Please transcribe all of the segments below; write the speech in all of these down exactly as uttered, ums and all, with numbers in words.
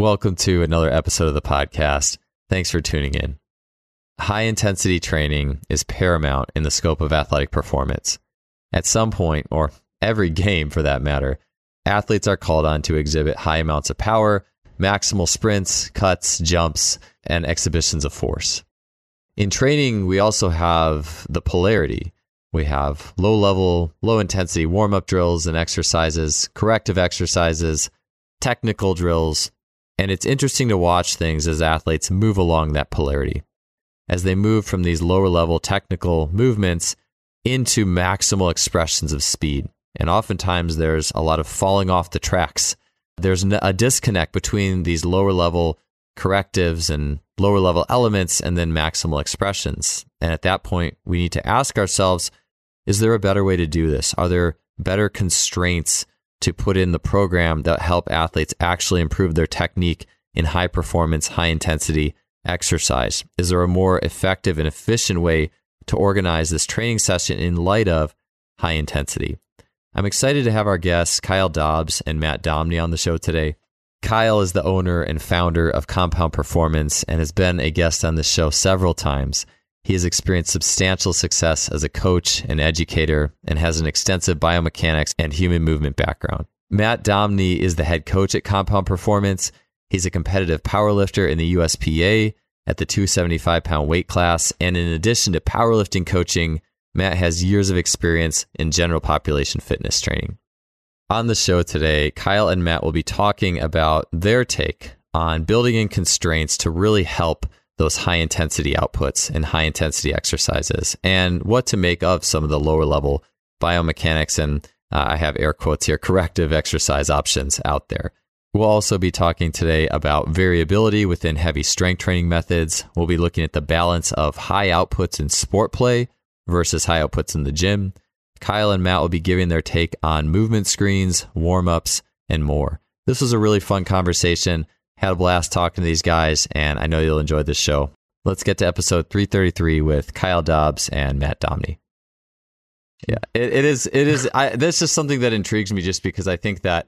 Welcome to another episode of the podcast. Thanks for tuning in. High-intensity training is paramount in the scope of athletic performance. At some point, or every game for that matter, athletes are called on to exhibit high amounts of power, maximal sprints, cuts, jumps, and exhibitions of force. In training, we also have the polarity. We have low-level, low-intensity warm-up drills and exercises, corrective exercises, technical drills, and it's interesting to watch things as athletes move along that polarity. As they move from these lower-level technical movements into maximal expressions of speed. And oftentimes, there's a lot of falling off the tracks. There's a disconnect between these lower-level correctives and lower-level elements and then maximal expressions. And at that point, we need to ask ourselves, is there a better way to do this? Are there better constraints to put in the program that help athletes actually improve their technique in high-performance, high-intensity exercise? Is there a more effective and efficient way to organize this training session in light of high intensity? I'm excited to have our guests, Kyle Dobbs and Matt Domney, on the show today. Kyle is the owner and founder of Compound Performance and has been a guest on the show several times. He has experienced substantial success as a coach and educator and has an extensive biomechanics and human movement background. Matt Domney is the head coach at Compound Performance. He's a competitive powerlifter in the U S P A at the two seventy-five pound weight class. And in addition to powerlifting coaching, Matt has years of experience in general population fitness training. On the show today, Kyle and Matt will be talking about their take on building in constraints to really help those high-intensity outputs and high-intensity exercises, and what to make of some of the lower-level biomechanics and, uh, I have air quotes here, corrective exercise options out there. We'll also be talking today about variability within heavy strength training methods. We'll be looking at the balance of high outputs in sport play versus high outputs in the gym. Kyle and Matt will be giving their take on movement screens, warm-ups, and more. This was a really fun conversation. Had a blast talking to these guys, and I know you'll enjoy this show. Let's get to episode three thirty-three with Kyle Dobbs and Matt Domney. Yeah, it, it is. It is. I, this is something that intrigues me just because I think that,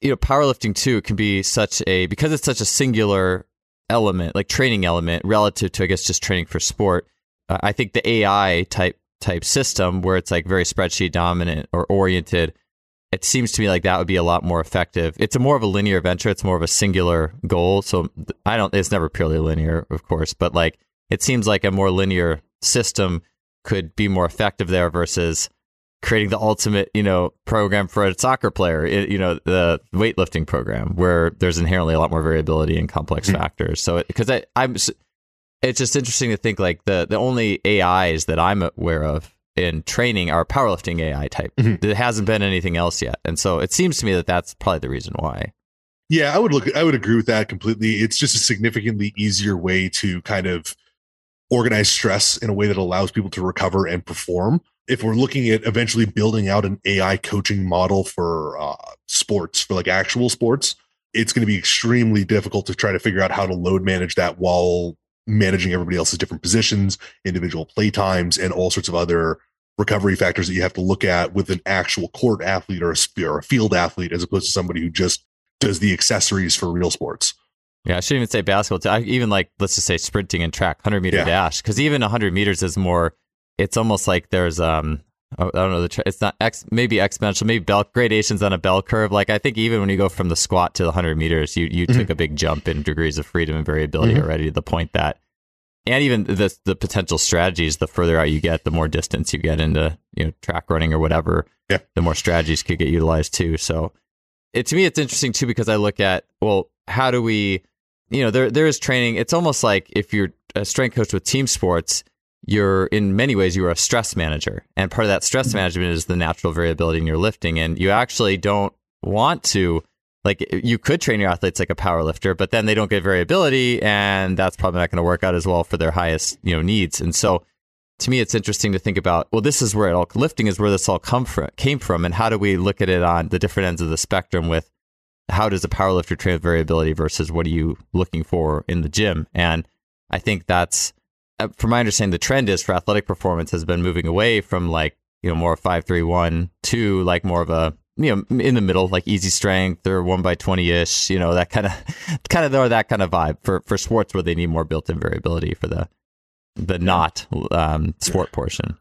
you know, powerlifting too can be such a, because it's such a singular element, like training element relative to, I guess, just training for sport. Uh, I think the A I type type system where it's like very spreadsheet dominant or oriented, it seems to me like that would be a lot more effective. It's a more of a linear venture. It's more of a singular goal. So I don't, it's never purely linear, of course, but like it seems like a more linear system could be more effective there versus creating the ultimate, you know, program for a soccer player, it, you know, the weightlifting program where there's inherently a lot more variability and complex mm-hmm. factors. So because I, I'm, it's just interesting to think like the, the only A Is that I'm aware of in training are powerlifting A I type. Mm-hmm. There hasn't been anything else yet. And so it seems to me that that's probably the reason why. Yeah, I would look, I would agree with that completely. It's just a significantly easier way to kind of organize stress in a way that allows people to recover and perform. If we're looking at eventually building out an A I coaching model for uh, sports, for like actual sports, it's going to be extremely difficult to try to figure out how to load manage that while managing everybody else's different positions, individual play times, and all sorts of other recovery factors that you have to look at with an actual court athlete or a, or a field athlete, as opposed to somebody who just does the accessories for real sports. Yeah, I shouldn't even say basketball. I, even like, let's just say sprinting and track, one hundred meter yeah. dash, because even one hundred meters is more, it's almost like there's, um, I don't know, the tra- it's not ex- maybe exponential, maybe bell gradations on a bell curve. Like I think even when you go from the squat to the one hundred meters, you you mm-hmm. took a big jump in degrees of freedom and variability mm-hmm. already to the point that, and even the the potential strategies, the further out you get, the more distance you get into, you know, track running or whatever, yeah. the more strategies could get utilized too. So it, to me, it's interesting too, because I look at, well, how do we, you know, there there is training. It's almost like if you're a strength coach with team sports, you're in many ways, you are a stress manager. And part of that stress management is the natural variability in your lifting. And you actually don't want to, like, you could train your athletes like a power lifter, but then they don't get variability. And that's probably not going to work out as well for their highest, you know, needs. And so to me, it's interesting to think about, well, this is where it all, lifting is where this all come from, came from. And how do we look at it on the different ends of the spectrum with how does a power lifter train with variability versus what are you looking for in the gym? And I think that's, from my understanding, the trend is for athletic performance has been moving away from like, you know, more five, three, one, two, like more of a you know, in the middle, like easy strength or one by twenty ish, you know, that kind of, kind of, or that kind of vibe for, for sports where they need more built in variability for the, the not um, sport portion.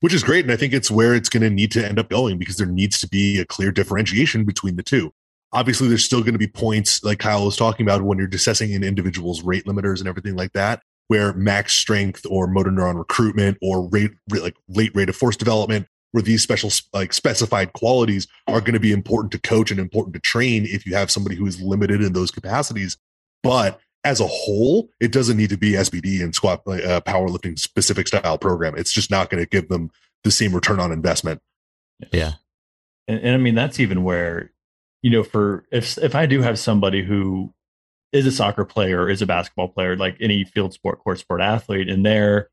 Which is great. And I think it's where it's going to need to end up going, because there needs to be a clear differentiation between the two. Obviously, there's still going to be points, like Kyle was talking about, when you're assessing an individual's rate limiters and everything like that, where max strength or motor neuron recruitment or rate, like late rate of force development, where these special, like specified qualities are going to be important to coach and important to train if you have somebody who is limited in those capacities. But as a whole, it doesn't need to be S B D and squat uh, powerlifting specific style program. It's just not going to give them the same return on investment. Yeah. And, and I mean, that's even where, you know, for if, if I do have somebody who is a soccer player, is a basketball player, like any field sport, court sport athlete, and their,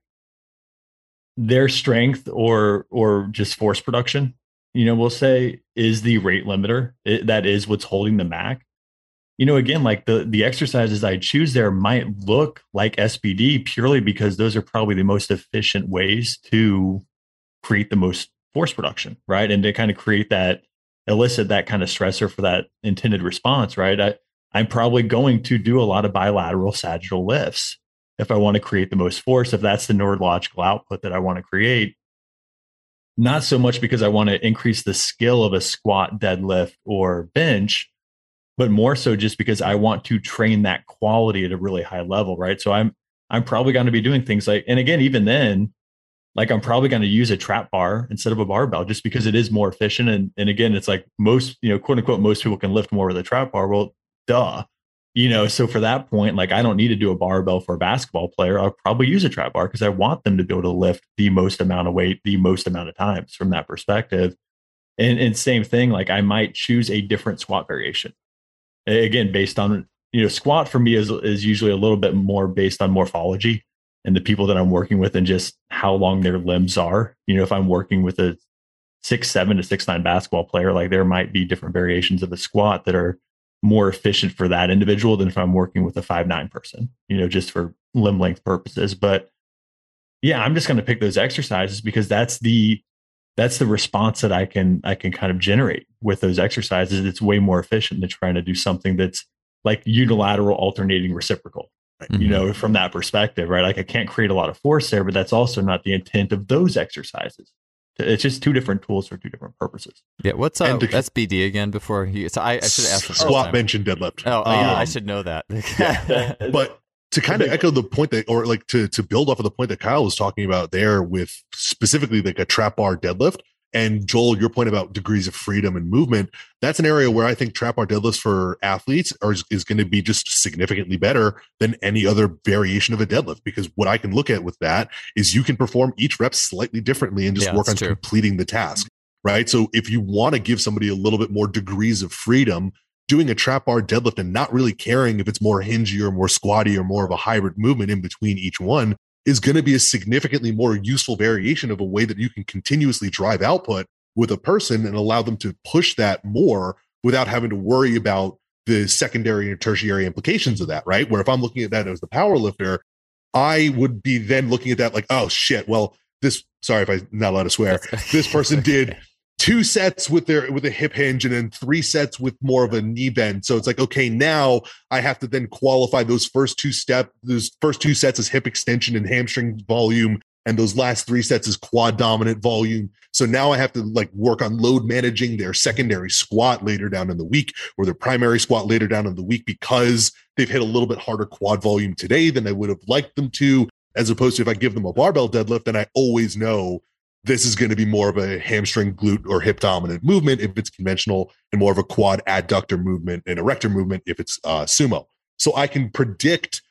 their strength or, or just force production, you know, we'll say is the rate limiter. It, that is what's holding them back. You know, again, like the, the exercises I choose there might look like S B D purely because those are probably the most efficient ways to create the most force production, right? And to kind of create that, elicit that kind of stressor for that intended response, right? I, I'm probably going to do a lot of bilateral sagittal lifts if I want to create the most force, if that's the neurological output that I want to create. Not so much because I want to increase the skill of a squat, deadlift, or bench, but more so just because I want to train that quality at a really high level, right? So I'm I'm probably going to be doing things like, and again, even then, like I'm probably going to use a trap bar instead of a barbell just because it is more efficient. And and again, it's like most, you know, quote unquote, most people can lift more with a trap bar. Well, duh, you know, so for that point, like I don't need to do a barbell for a basketball player. I'll probably use a trap bar because I want them to be able to lift the most amount of weight, the most amount of times from that perspective. And, and same thing, like I might choose a different squat variation. Again, based on, you know, squat for me is is usually a little bit more based on morphology and the people that I'm working with and just how long their limbs are. You know, if I'm working with a six, seven to six, nine basketball player, like there might be different variations of a squat that are more efficient for that individual than if I'm working with a five, nine person, you know, just for limb length purposes. But yeah, I'm just going to pick those exercises because that's the, that's the response that I can, I can kind of generate with those exercises. It's way more efficient than trying to do something that's like unilateral alternating reciprocal, right? Mm-hmm. You know, from that perspective, right? Like I can't create a lot of force there, but that's also not the intent of those exercises. It's just two different tools for two different purposes. Yeah. What's uh, to, S B D again before he, so I, I should ask. Squat, bench, and deadlift. Oh, oh um, yeah, I should know that. Yeah. But to kind of echo the point that, or like to, to build off of the point that Kyle was talking about there with specifically like a trap bar deadlift, and Joel, your point about degrees of freedom and movement, that's an area where I think trap bar deadlifts for athletes are, is going to be just significantly better than any other variation of a deadlift. Because what I can look at with that is you can perform each rep slightly differently and just yeah, work on true. completing the task, right? So if you want to give somebody a little bit more degrees of freedom, doing a trap bar deadlift and not really caring if it's more hingy or more squatty or more of a hybrid movement in between each one is going to be a significantly more useful variation of a way that you can continuously drive output with a person and allow them to push that more without having to worry about the secondary and tertiary implications of that, right? Where if I'm looking at that as the power lifter, I would be then looking at that like, oh shit, well, this, sorry if I'm not allowed to swear, this person did two sets with their with a hip hinge and then three sets with more of a knee bend. So it's like, okay, now I have to then qualify those first two step, those first two sets as hip extension and hamstring volume, and those last three sets as quad dominant volume. So now I have to like work on load managing their secondary squat later down in the week or their primary squat later down in the week because they've hit a little bit harder quad volume today than I would have liked them to, as opposed to if I give them a barbell deadlift, then I always know this is going to be more of a hamstring, glute, or hip dominant movement if it's conventional, and more of a quad adductor movement and erector movement if it's uh, sumo. So I can predict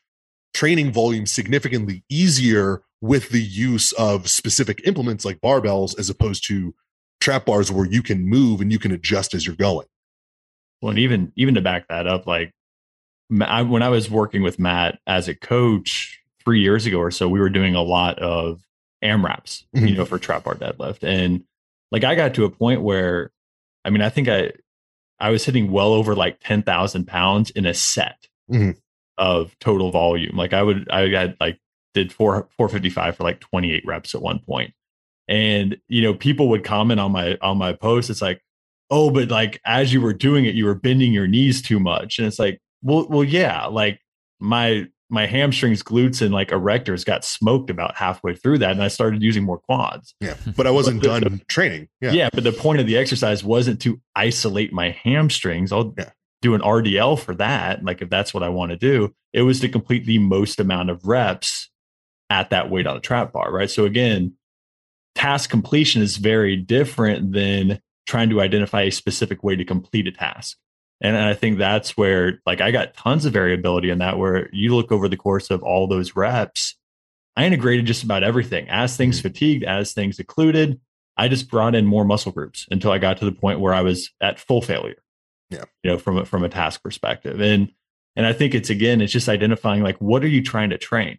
training volume significantly easier with the use of specific implements like barbells as opposed to trap bars where you can move and you can adjust as you're going. Well, and even, even to back that up, like I, when I was working with Matt as a coach three years ago or so, we were doing a lot of AMRAPs, you know, for trap bar deadlift. And like, I got to a point where, I mean, I think I, I was hitting well over like ten thousand pounds in a set mm-hmm. of total volume. Like I would, I had like did four, four fifty-five for like twenty-eight reps at one point. And, you know, people would comment on my, on my post. It's like, oh, but like as you were doing it, you were bending your knees too much. And it's like, well, well, yeah, like my my hamstrings, glutes, and like erectors got smoked about halfway through that. And I started using more quads. Yeah. But I wasn't but done the, training. Yeah. yeah. But the point of the exercise wasn't to isolate my hamstrings. I'll yeah. do an R D L for that. Like if that's what I want to do, it was to complete the most amount of reps at that weight on a trap bar. Right. So again, task completion is very different than trying to identify a specific way to complete a task. And I think that's where, like, I got tons of variability in that, where you look over the course of all those reps, I integrated just about everything. As things fatigued, as things occluded, I just brought in more muscle groups until I got to the point where I was at full failure. Yeah. You know, from a, from a task perspective. And, and I think it's, again, it's just identifying, like, what are you trying to train?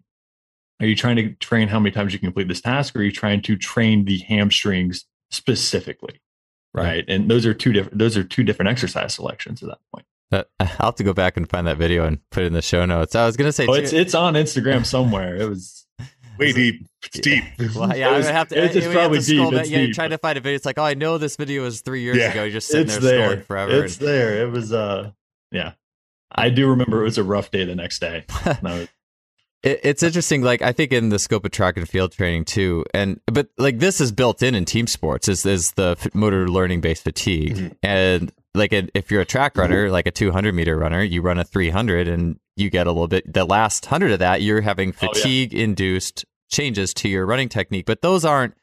Are you trying to train how many times you can complete this task? Or are you trying to train the hamstrings specifically? Right. And those are two different, those are two different exercise selections at that point. Uh, I'll have to go back and find that video and put it in the show notes. I was going to say, oh, it's, it's on Instagram somewhere. It was way deep. It's deep. Well, yeah, I would have to, it's I, probably have to deep. Back, it's yeah, deep. You try to find a video. It's like, oh, I know this video was three years yeah, ago. You're just sitting there, there scrolling forever. It's and, there. It was, uh, yeah, I do remember it was a rough day the next day. It's interesting, like, I think in the scope of track and field training, too, and but, like, this is built in in team sports, is, is the motor learning-based fatigue. Mm-hmm. And, like, a, if you're a track runner, like a two hundred meter runner, you run a three hundred, and you get a little bit, the last one hundred of that, you're having fatigue-induced oh, yeah. changes to your running technique. But those aren't,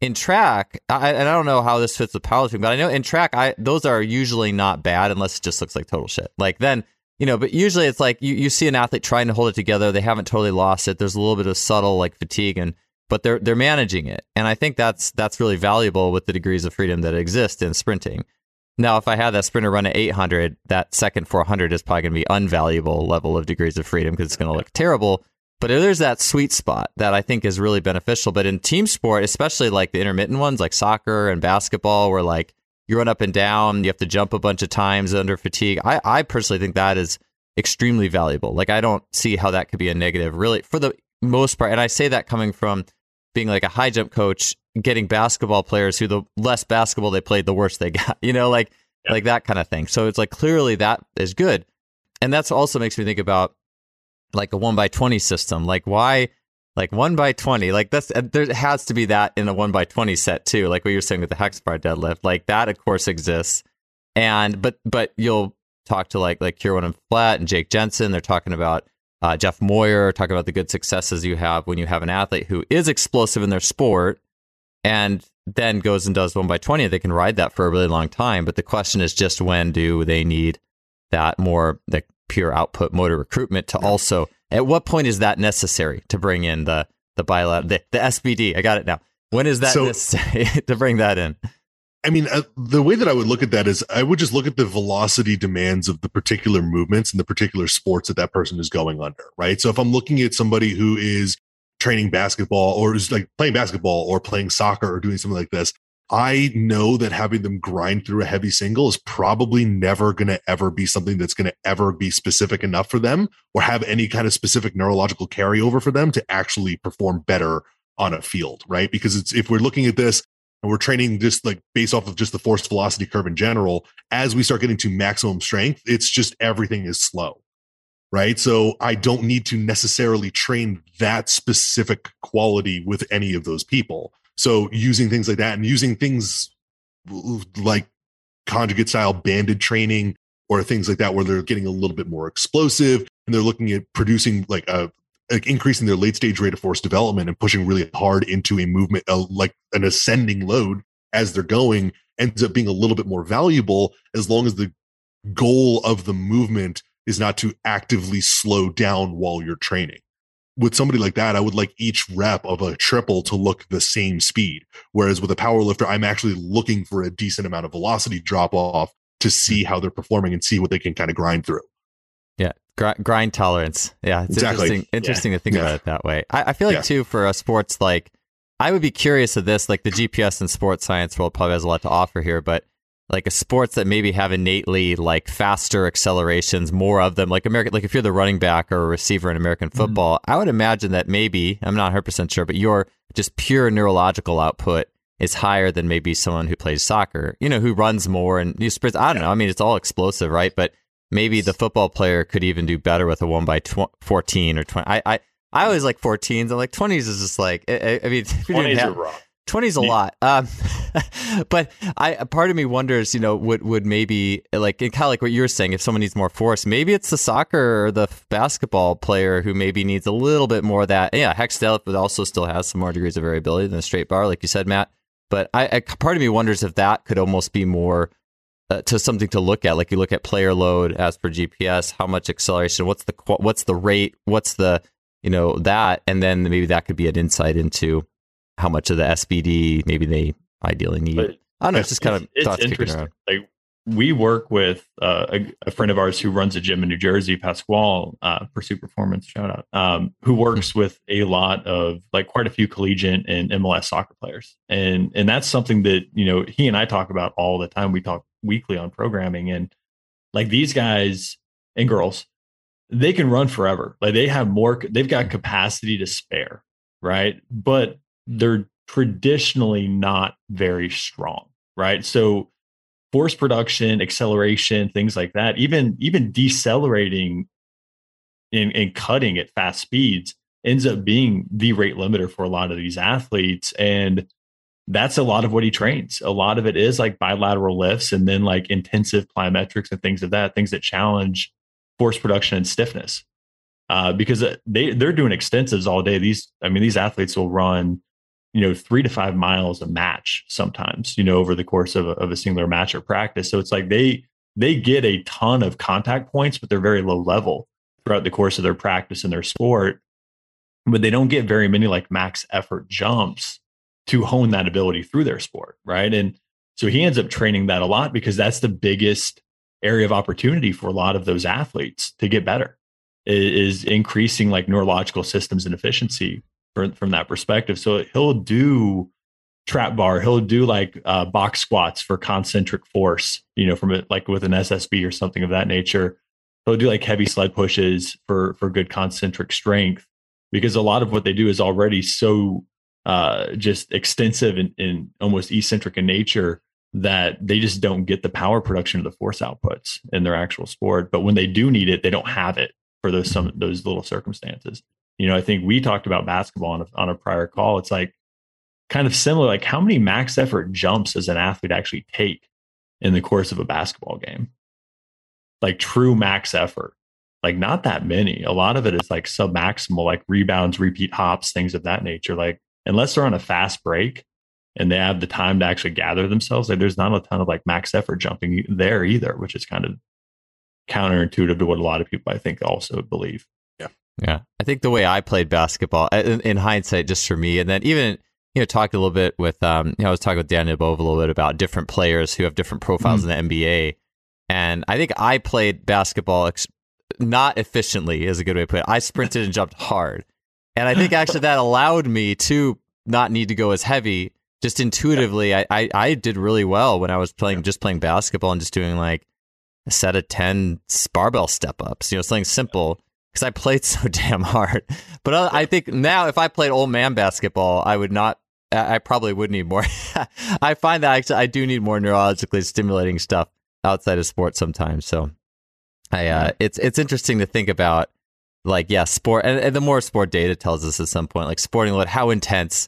in track, I, and I don't know how this fits with powerlifting, but I know in track, I those are usually not bad, unless it just looks like total shit. Like, then... You know, but usually it's like you, you see an athlete trying to hold it together. They haven't totally lost it. There's a little bit of subtle like fatigue, and but they're they're managing it. And I think that's that's really valuable with the degrees of freedom that exist in sprinting. Now, if I had that sprinter run at eight hundred, that second four hundred is probably going to be unvaluable level of degrees of freedom because it's going to look terrible. But there's that sweet spot that I think is really beneficial. But in team sport, especially like the intermittent ones like soccer and basketball, where like you run up and down, you have to jump a bunch of times under fatigue. I, I personally think that is extremely valuable. Like, I don't see how that could be a negative, really, for the most part. And I say that coming from being like a high jump coach, getting basketball players who the less basketball they played, the worse they got, you know, like, yeah. like that kind of thing. So it's like, clearly that is good. And that's also makes me think about like a one by twenty system. Like why, like one by twenty, like that's, there has to be that in a one by twenty set too. Like what you're saying with the hex bar deadlift, like that of course exists. And, but, but you'll talk to like, like Kieran and Flat and Jake Jensen, they're talking about uh, Jeff Moyer, talking about the good successes you have when you have an athlete who is explosive in their sport and then goes and does one by twenty. They can ride that for a really long time. But the question is just when do they need that more, the pure output motor recruitment to also, at what point is that necessary to bring in the the bilateral, the, the S B D? I got it now. When is that so, necessary to bring that in? I mean, uh, the way that I would look at that is I would just look at the velocity demands of the particular movements and the particular sports that that person is going under, right? So if I'm looking at somebody who is training basketball or is like playing basketball or playing soccer or doing something like this, I know that having them grind through a heavy single is probably never going to ever be something that's going to ever be specific enough for them or have any kind of specific neurological carryover for them to actually perform better on a field, right? Because it's, if we're looking at this and we're training just like based off of just the force velocity curve in general, as we start getting to maximum strength, it's just everything is slow, right? So I don't need to necessarily train that specific quality with any of those people. So using things like that and using things like conjugate style banded training or things like that, where they're getting a little bit more explosive and they're looking at producing like a, like increasing their late stage rate of force development and pushing really hard into a movement, a, like an ascending load as they're going, ends up being a little bit more valuable as long as the goal of the movement is not to actively slow down while you're training. With somebody like that, I would like each rep of a triple to look the same speed. Whereas with a power lifter, I'm actually looking for a decent amount of velocity drop off to see how they're performing and see what they can kind of grind through. Yeah. Gr- grind tolerance. Yeah. It's exactly. interesting, interesting yeah. to think yeah. about it that way. I, I feel like yeah. too, for a sports, like I would be curious of this, like the G P S and sports science world probably has a lot to offer here, but like a sports that maybe have innately like faster accelerations, more of them, like American, like if you're the running back or a receiver in American football, mm-hmm. I would imagine that maybe, I'm not one hundred percent sure, but your just pure neurological output is higher than maybe someone who plays soccer, you know, who runs more and you sprints. I don't know. I mean, it's all explosive, right? But maybe the football player could even do better with a one by tw- fourteen or twenty. I, I, I always like fourteens. I'm like twenties is just like, I, I mean, twenties are rough. twenties a yeah. lot. Um, but I, part of me wonders, you know, would, would maybe like, kind of like what you were saying, if someone needs more force, maybe it's the soccer or the basketball player who maybe needs a little bit more of that. Yeah. Hextel, but also still has some more degrees of variability than a straight bar, like you said, Matt. But I, I part of me wonders if that could almost be more uh, to something to look at. Like you look at player load as per G P S, how much acceleration, what's the, what's the rate, what's the, you know, that, and then maybe that could be an insight into how much of the S V D maybe they ideally need. But I don't know. It's just kind of it's, thoughts it's interesting. Like we work with uh, a, a friend of ours who runs a gym in New Jersey, Pasquale, uh, Pursuit Performance, shout out, um, who works with a lot of like quite a few collegiate and M L S soccer players. And, and that's something that, you know, he and I talk about all the time. We talk weekly on programming, and like these guys and girls, they can run forever. Like they have more, they've got capacity to spare. Right. But they're traditionally not very strong, right? So force production, acceleration, things like that, even, even decelerating and, and cutting at fast speeds ends up being the rate limiter for a lot of these athletes. And that's a lot of what he trains. A lot of it is like bilateral lifts and then like intensive plyometrics and things of that, things that challenge force production and stiffness. Uh, because they, they're doing extensives all day. These, I mean, these athletes will run, you know, three to five miles a match sometimes, you know, over the course of a, of a singular match or practice. So it's like they they get a ton of contact points, but they're very low level throughout the course of their practice and their sport. But they don't get very many like max effort jumps to hone that ability through their sport, right? And so he ends up training that a lot because that's the biggest area of opportunity for a lot of those athletes to get better, is increasing like neurological systems and efficiency from that perspective. So he'll do trap bar, he'll do like uh, box squats for concentric force, you know, from it, like with an S S B or something of that nature. He'll do like heavy sled pushes for, for good concentric strength, because a lot of what they do is already so uh, just extensive and, and almost eccentric in nature that they just don't get the power production or the force outputs in their actual sport. But when they do need it, they don't have it for those, some those little circumstances. You know, I think we talked about basketball on a, on a prior call. It's like kind of similar, like how many max effort jumps does an athlete actually take in the course of a basketball game? Like true max effort, like not that many. A lot of it is like submaximal, like rebounds, repeat hops, things of that nature. Like unless they're on a fast break and they have the time to actually gather themselves, like there's not a ton of like max effort jumping there either, which is kind of counterintuitive to what a lot of people I think also believe. Yeah. I think the way I played basketball in, in hindsight, just for me, and then even, you know, talked a little bit with, um, you know, I was talking with Daniel Boval a little bit about different players who have different profiles mm-hmm. in the N B A. And I think I played basketball ex- not efficiently is a good way to put it. I sprinted and jumped hard. And I think actually that allowed me to not need to go as heavy. Just intuitively, yeah. I, I, I did really well when I was playing, yeah. just playing basketball and just doing like a set of ten barbell step ups, you know, something simple. Yeah. Because I played so damn hard. But I, I think now if I played old man basketball, I would not, I probably would need more. I find that actually I do need more neurologically stimulating stuff outside of sports sometimes. So I, uh, it's it's interesting to think about, like, yeah, sport. And, and the more sport data tells us at some point, like sporting load, how intense.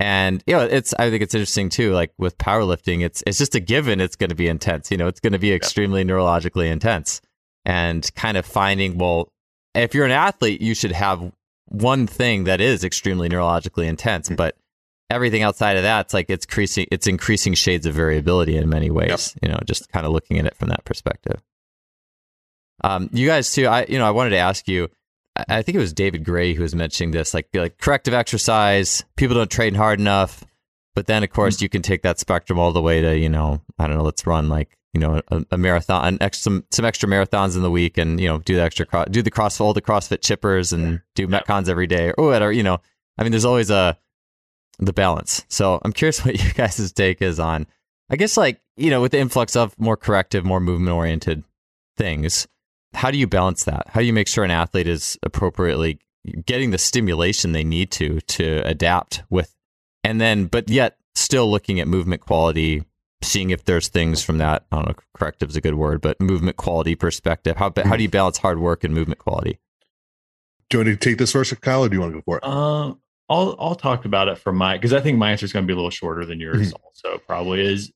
And, you know, it's, I think it's interesting too, like with powerlifting, it's, it's just a given it's going to be intense. You know, it's going to be extremely yeah. neurologically intense. And kind of finding, well, if you're an athlete, you should have one thing that is extremely neurologically intense, but everything outside of that, it's like it's increasing, it's increasing shades of variability in many ways, yep. you know, just kind of looking at it from that perspective. Um, you guys too, I, you know, I wanted to ask you, I think it was David Gray who was mentioning this, like, like corrective exercise, people don't train hard enough, but then of course mm-hmm. you can take that spectrum all the way to, you know, I don't know, let's run like, you know, a, a marathon, an ex, some, some extra marathons in the week, and, you know, do the extra, cro- do the cross, all the CrossFit chippers and do Metcons every day or whatever, you know, I mean, there's always a, the balance. So I'm curious what you guys' take is on, I guess, like, you know, with the influx of more corrective, more movement oriented things, how do you balance that? How do you make sure an athlete is appropriately getting the stimulation they need to, to adapt with, and then, but yet still looking at movement quality, seeing if there's things from that, I don't know, corrective is a good word, but movement quality perspective. How how do you balance hard work and movement quality? Do you want to take this first, Kyle, or do you want to go for it? Um, I'll I'll talk about it from my, because I think my answer is going to be a little shorter than yours. Mm-hmm. Also, probably is,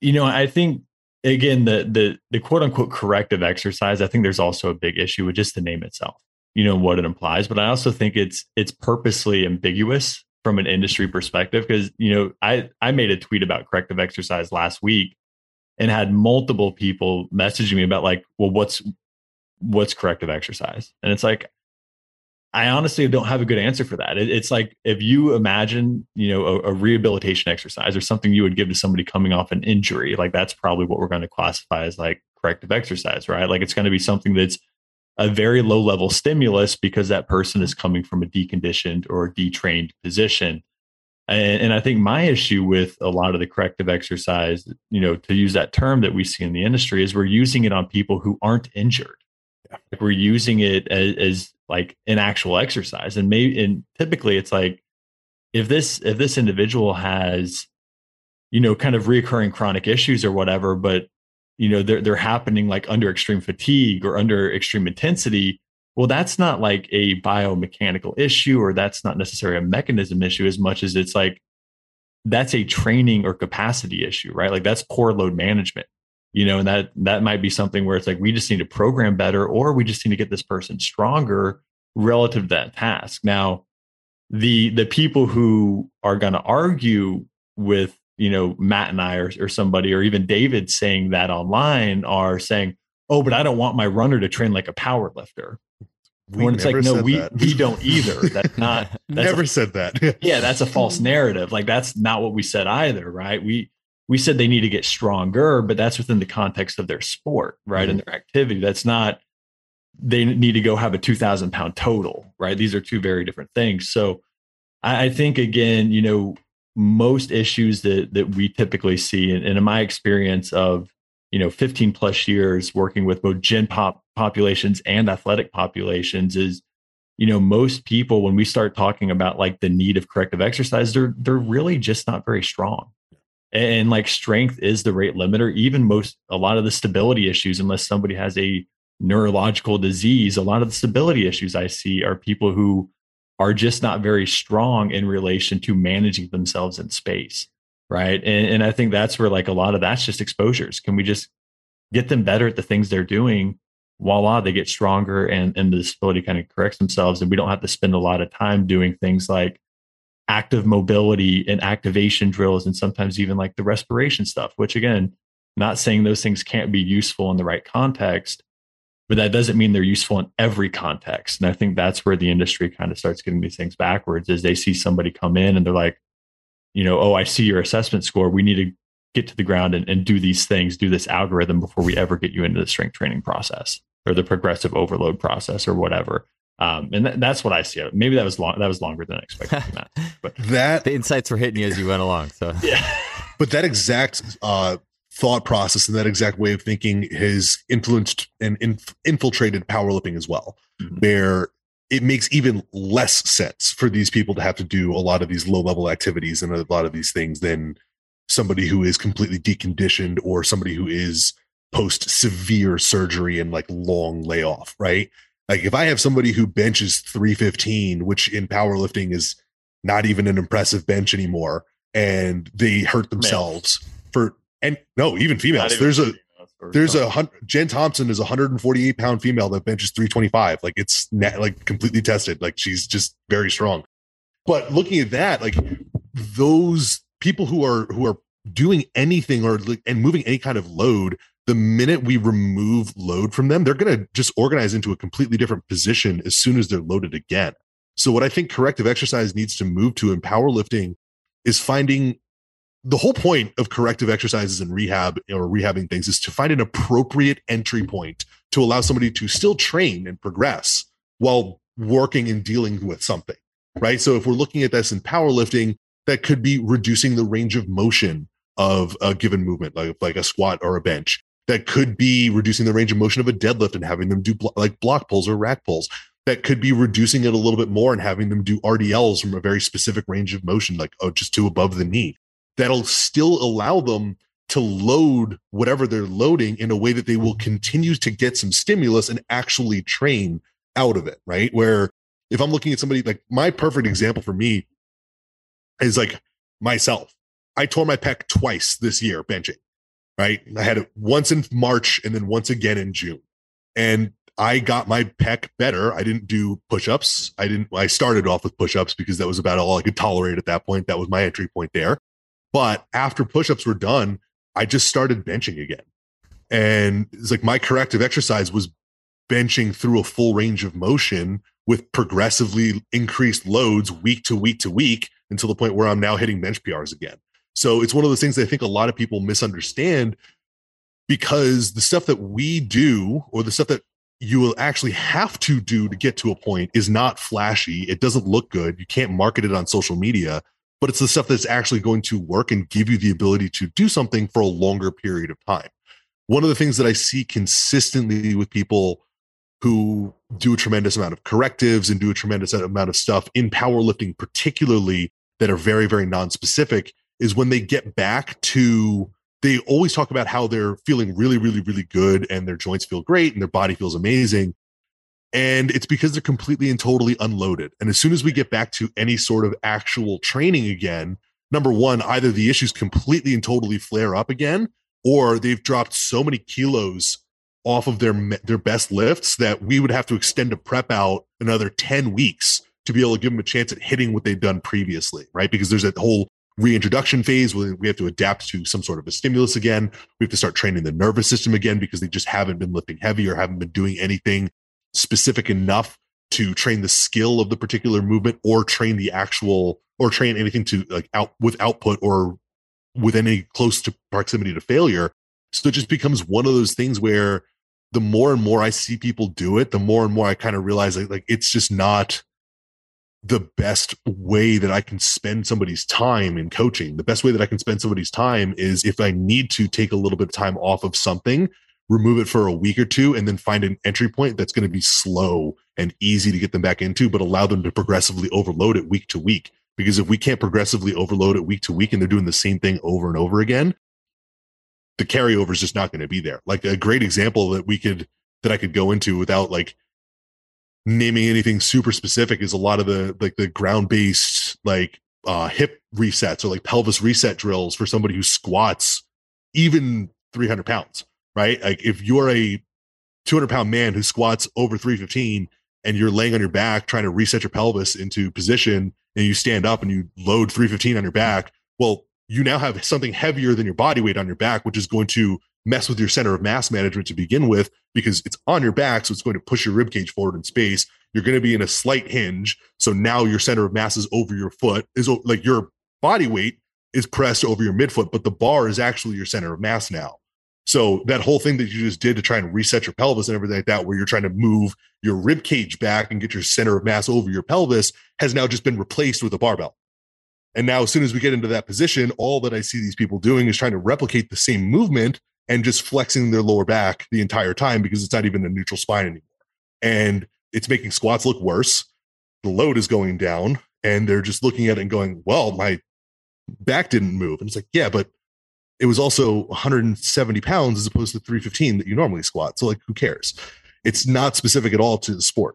you know, I think again the the the quote unquote corrective exercise. I think there's also a big issue with just the name itself, you know, what it implies. But I also think it's it's purposely ambiguous from an industry perspective, because you know I I made a tweet about corrective exercise last week and had multiple people messaging me about like, well, what's what's corrective exercise? And it's like, I honestly don't have a good answer for that. It, it's like, if you imagine, you know, a, a rehabilitation exercise or something you would give to somebody coming off an injury, like that's probably what we're going to classify as like corrective exercise, right? Like it's going to be something that's a very low level stimulus because that person is coming from a deconditioned or detrained position. And, and I think my issue with a lot of the corrective exercise, you know, to use that term that we see in the industry, is we're using it on people who aren't injured. Yeah. Like we're using it as, as like an actual exercise. And maybe, and typically it's like, if this, if this individual has, you know, kind of recurring chronic issues or whatever, but you know, they're, they're happening like under extreme fatigue or under extreme intensity. Well, that's not like a biomechanical issue, or that's not necessarily a mechanism issue as much as it's like, that's a training or capacity issue, right? Like that's poor load management. You know, and that that might be something where it's like, we just need to program better, or we just need to get this person stronger relative to that task. Now, the the people who are going to argue with, you know, Matt and I, or, or somebody, or even David saying that online, are saying, oh, but I don't want my runner to train like a power lifter. We when it's like, no, we, we don't either. That's not, that's never a, said that. Yeah, that's a false narrative. Like, that's not what we said either, right? We, We said they need to get stronger, but that's within the context of their sport, right? Mm-hmm. And their activity. That's not, they need to go have a two thousand pound total, right? These are two very different things. So I, I think, again, you know, most issues that that we typically see, and, and in my experience of, you know, fifteen plus years working with both gen pop populations and athletic populations, is, you know, most people, when we start talking about like the need of corrective exercise, they're they're really just not very strong. And like strength is the rate limiter, even most, a lot of the stability issues, unless somebody has a neurological disease, a lot of the stability issues I see are people who are just not very strong in relation to managing themselves in space. Right. And, and I think that's where like a lot of that's just exposures. Can we just get them better at the things they're doing? Voila, they get stronger, and, and the disability kind of corrects themselves. And we don't have to spend a lot of time doing things like active mobility and activation drills, and sometimes even like the respiration stuff, which again, not saying those things can't be useful in the right context, but that doesn't mean they're useful in every context. And I think that's where the industry kind of starts getting these things backwards, is they see somebody come in and they're like, you know, oh, I see your assessment score. We need to get to the ground and, and do these things, do this algorithm before we ever get you into the strength training process or the progressive overload process or whatever. Um, and th- that's what I see. Maybe that was long. That was longer than I expected. Matt, but that the insights were hitting you as you went along. So yeah, but that exact uh, thought process and that exact way of thinking has influenced and inf- infiltrated powerlifting as well, mm-hmm. where it makes even less sense for these people to have to do a lot of these low level activities and a lot of these things than somebody who is completely deconditioned or somebody who is post severe surgery and like long layoff. Right. Like if I have somebody who benches three fifteen, which in powerlifting is not even an impressive bench anymore, and they hurt themselves males. for and no, even females. Even there's females a there's something. a Jen Thompson is a one hundred forty-eight pound female that benches three twenty-five. Like it's not, like completely tested. Like she's just very strong. But looking at that, like those people who are who are doing anything or and moving any kind of load, the minute we remove load from them, they're going to just organize into a completely different position as soon as they're loaded again. So what I think corrective exercise needs to move to in powerlifting is finding, the whole point of corrective exercises and rehab or rehabbing things is to find an appropriate entry point to allow somebody to still train and progress while working and dealing with something, right? So if we're looking at this in powerlifting, that could be reducing the range of motion of a given movement, like, like a squat or a bench. That could be reducing the range of motion of a deadlift and having them do blo- like block pulls or rack pulls. That could be reducing it a little bit more and having them do R D Ls from a very specific range of motion, like, oh, just two above the knee. that'll still allow them to load whatever they're loading in a way that they will continue to get some stimulus and actually train out of it, right? Where if I'm looking at somebody, like my perfect example for me is like myself. I tore my pec twice this year benching, right? I had it once in March and then once again in June. And I got my pec better. I didn't do push-ups. I didn't, I started off with push-ups because that was about all I could tolerate at that point. That was my entry point there. But after push-ups were done, I just started benching again. And it's like my corrective exercise was benching through a full range of motion with progressively increased loads week to week to week until the point where I'm now hitting bench P Rs again. So it's one of those things that I think a lot of people misunderstand, because the stuff that we do, or the stuff that you will actually have to do to get to a point, is not flashy. It doesn't look good. You can't market it on social media, but it's the stuff that's actually going to work and give you the ability to do something for a longer period of time. One of the things that I see consistently with people who do a tremendous amount of correctives and do a tremendous amount of stuff in powerlifting, particularly, that are very, very non-specific, is when they get back to, they always talk about how they're feeling really, really, really good and their joints feel great and their body feels amazing. And it's because they're completely and totally unloaded. And as soon as we get back to any sort of actual training again, number one, either the issues completely and totally flare up again, or they've dropped so many kilos off of their their best lifts that we would have to extend a prep out another ten weeks to be able to give them a chance at hitting what they've done previously, right? Because there's that whole reintroduction phase where we have to adapt to some sort of a stimulus again. We have to start training the nervous system again because they just haven't been lifting heavy or haven't been doing anything specific enough to train the skill of the particular movement or train the actual, or train anything to like out with output or with any close to proximity to failure. So it just becomes one of those things where the more and more I see people do it, the more and more I kind of realize like, like it's just not the best way that I can spend somebody's time in coaching. The best way that I can spend somebody's time is if I need to take a little bit of time off of something, remove it for a week or two, and then find an entry point that's going to be slow and easy to get them back into, but allow them to progressively overload it week to week. Because if we can't progressively overload it week to week and they're doing the same thing over and over again, the carryover is just not going to be there. Like a great example that we could, that I could go into without like naming anything super specific, is a lot of the, like the ground based, like uh, hip resets or like pelvis reset drills for somebody who squats even three hundred pounds, right? Like if you're a two hundred pound man who squats over three fifteen and you're laying on your back, trying to reset your pelvis into position, and you stand up and you load three fifteen on your back, well, you now have something heavier than your body weight on your back, which is going to mess with your center of mass management to begin with, because it's on your back. So it's going to push your rib cage forward in space. You're going to be in a slight hinge. So now your center of mass is over your foot, is like your body weight is pressed over your midfoot, but the bar is actually your center of mass now. So that whole thing that you just did to try and reset your pelvis and everything like that, where you're trying to move your rib cage back and get your center of mass over your pelvis, has now just been replaced with a barbell. And now as soon as we get into that position, all that I see these people doing is trying to replicate the same movement and just flexing their lower back the entire time, because it's not even a neutral spine anymore. And it's making squats look worse. The load is going down and they're just looking at it and going, well, my back didn't move. And it's like, yeah, but it was also one hundred seventy pounds as opposed to three fifteen that you normally squat. So like, who cares? It's not specific at all to the sport.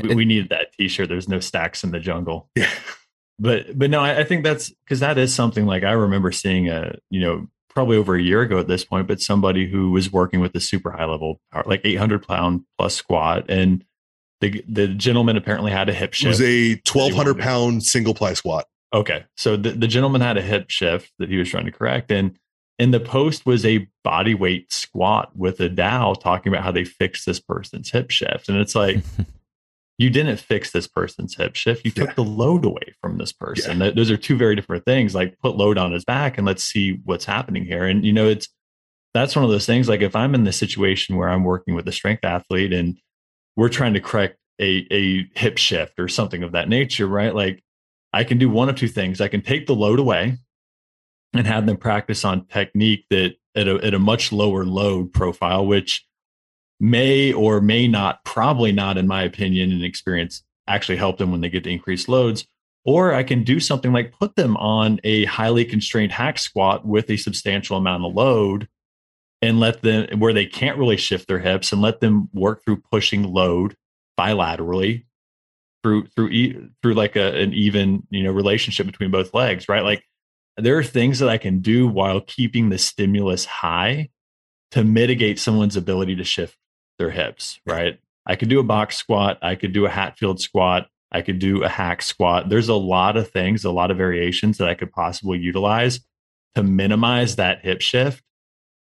We, we needed that t-shirt. There's no stacks in the jungle. Yeah. But, but no, I, I think that's, cause that is something like I remember seeing a, you know, probably over a year ago at this point, but somebody who was working with a super high level, power, like eight hundred pound plus squat. And the, the gentleman apparently had a hip shift. It was a twelve hundred pound single ply squat. Okay. So the, the gentleman had a hip shift that he was trying to correct. And in the post was a body weight squat with a Dow talking about how they fixed this person's hip shift. And it's like, you didn't fix this person's hip shift. You took yeah. the load away from this person. Yeah. Those are two very different things. Like, put load on his back and let's see what's happening here. And, you know, it's, that's one of those things. Like if I'm in this situation where I'm working with a strength athlete and we're trying to correct a, a hip shift or something of that nature, right? Like I can do one of two things. I can take the load away and have them practice on technique that at a, at a much lower load profile, which may or may not, probably not, in my opinion and experience, actually help them when they get to increased loads. Or I can do something like put them on a highly constrained hack squat with a substantial amount of load and let them where they can't really shift their hips and let them work through pushing load bilaterally through through e- through like a, an even, you know, relationship between both legs, right? Like there are things that I can do while keeping the stimulus high to mitigate someone's ability to shift their hips, right? I could do a box squat, I could do a Hatfield squat, I could do a hack squat. There's a lot of things, a lot of variations that I could possibly utilize to minimize that hip shift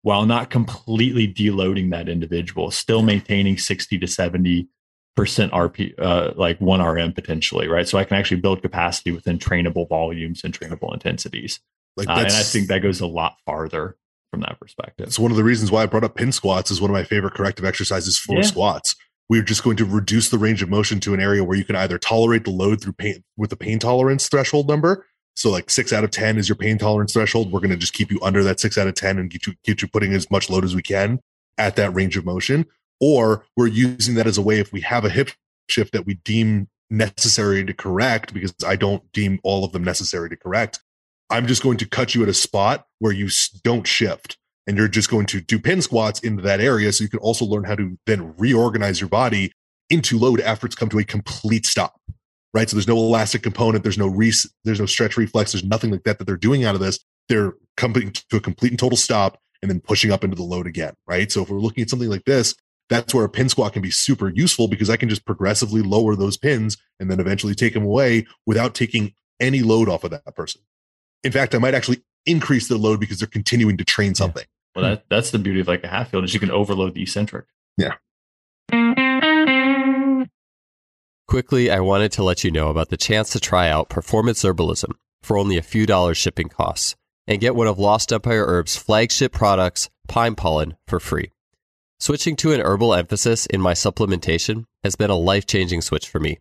while not completely deloading that individual, still maintaining sixty to seventy percent R P, uh, like one R M potentially, right? So I can actually build capacity within trainable volumes and trainable intensities. Like uh, and I think that goes a lot farther from that perspective. It's one of the reasons why I brought up pin squats as one of my favorite corrective exercises for yeah. squats. We're just going to reduce the range of motion to an area where you can either tolerate the load through pain with the pain tolerance threshold number. So like six out of ten is your pain tolerance threshold. We're going to just keep you under that six out of ten and get you, get you putting as much load as we can at that range of motion. Or we're using that as a way, if we have a hip shift that we deem necessary to correct, because I don't deem all of them necessary to correct, I'm just going to cut you at a spot where you don't shift. And you're just going to do pin squats into that area. So you can also learn how to then reorganize your body into load after it's come to a complete stop, right? So there's no elastic component. There's no re- there's no stretch reflex. There's nothing like that that they're doing out of this. They're coming to a complete and total stop and then pushing up into the load again, right? So if we're looking at something like this, that's where a pin squat can be super useful because I can just progressively lower those pins and then eventually take them away without taking any load off of that person. In fact, I might actually increase their load because they're continuing to train something. Well, that, that's the beauty of like a half field is you can overload the eccentric. Yeah. Quickly, I wanted to let you know about the chance to try out Performance Herbalism for only a few dollars shipping costs and get one of Lost Empire Herbs' flagship products, Pine Pollen, for free. Switching to an herbal emphasis in my supplementation has been a life-changing switch for me.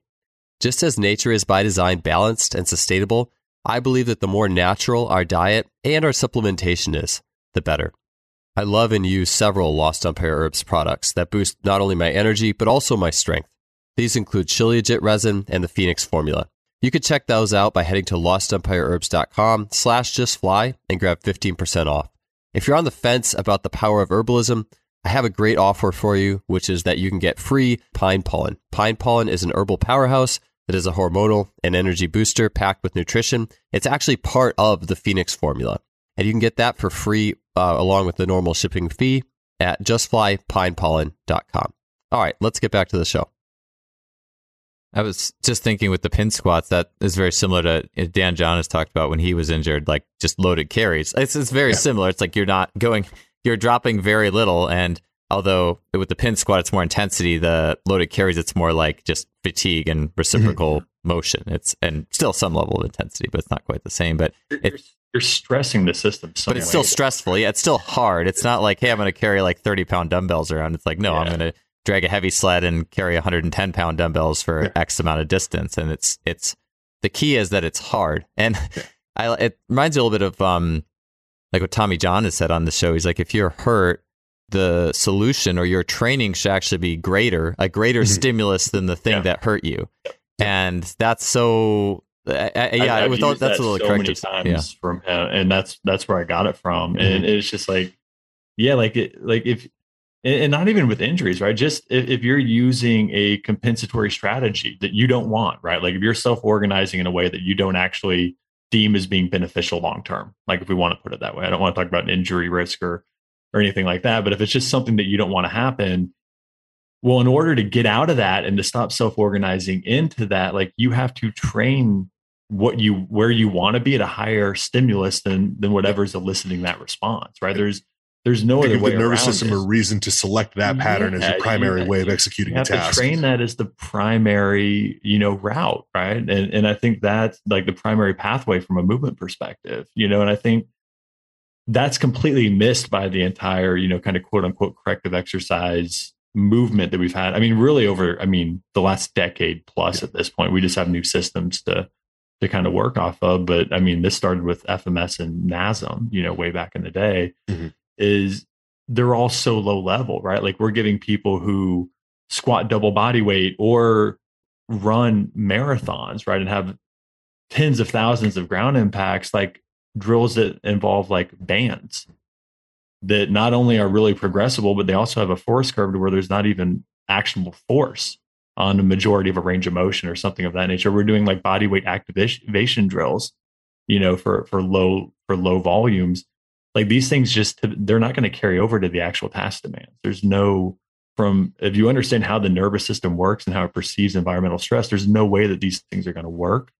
Just as nature is by design balanced and sustainable, I believe that the more natural our diet and our supplementation is, the better. I love and use several Lost Empire Herbs products that boost not only my energy, but also my strength. These include Shilajit resin and the Phoenix formula. You can check those out by heading to lostempireherbs.com slash justfly and grab fifteen percent off. If you're on the fence about the power of herbalism, I have a great offer for you, which is that you can get free pine pollen. Pine pollen is an herbal powerhouse that is a hormonal and energy booster packed with nutrition. It's actually part of the Phoenix formula. And you can get that for free uh, along with the normal shipping fee at just fly pine pollen dot com. All right, let's get back to the show. I was just thinking with the pin squats, that is very similar to Dan John has talked about when he was injured, like just loaded carries. It's, it's very yeah. similar. It's like you're not going, you're dropping very little. And although with the pin squat, it's more intensity, the loaded carries, it's more like just fatigue and reciprocal mm-hmm. motion. It's and still some level of intensity, but it's not quite the same. But it's you're stressing the system. But it's still stressful. Yeah, it's still hard. It's not like, hey, I'm going to carry like thirty pound dumbbells around. It's like, no, yeah. I'm going to drag a heavy sled and carry one hundred ten pound dumbbells for yeah. X amount of distance. And it's it's the key is that it's hard. And yeah. I, it reminds me a little bit of um like what Tommy John has said on the show. He's like, if you're hurt, the solution or your training should actually be greater, a greater mm-hmm. stimulus than the thing yeah. that hurt you. Yeah. And that's so... I, I, yeah, I've with all, that's that a little so many times yeah. from him, and that's that's where I got it from. Mm-hmm. And it's just like, yeah, like it, like if, and not even with injuries, right? Just if, if you're using a compensatory strategy that you don't want, right? Like if you're self-organizing in a way that you don't actually deem as being beneficial long term, like if we want to put it that way, I don't want to talk about an injury risk or or anything like that. But if it's just something that you don't want to happen, well, in order to get out of that and to stop self-organizing into that, like you have to train what you where you want to be at a higher stimulus than than whatever's eliciting that response, right? There's there's no other way. Give the nervous system this. a reason to select that pattern yeah, as your primary yeah, way of executing you have a task. To train that as the primary, you know, route, right? And and I think that's like the primary pathway from a movement perspective, you know. And I think that's completely missed by the entire, you know, kind of quote unquote corrective exercise movement that we've had. I mean, really over, I mean, the last decade plus yeah. at this point, we just have new systems to. to kind of work off of. But I mean, this started with F M S and N A S M, you know, way back in the day mm-hmm. is they're all so low level, right? Like we're giving people who squat double body weight or run marathons, right? And have tens of thousands of ground impacts, like drills that involve like bands that not only are really progressible, but they also have a force curve to where there's not even actionable force on the majority of a range of motion or something of that nature. We're doing like body weight activation drills, you know, for, for low, for low volumes. Like these things just, they're not going to carry over to the actual task demands. There's no, from, if you understand how the nervous system works and how it perceives environmental stress, there's no way that these things are going to work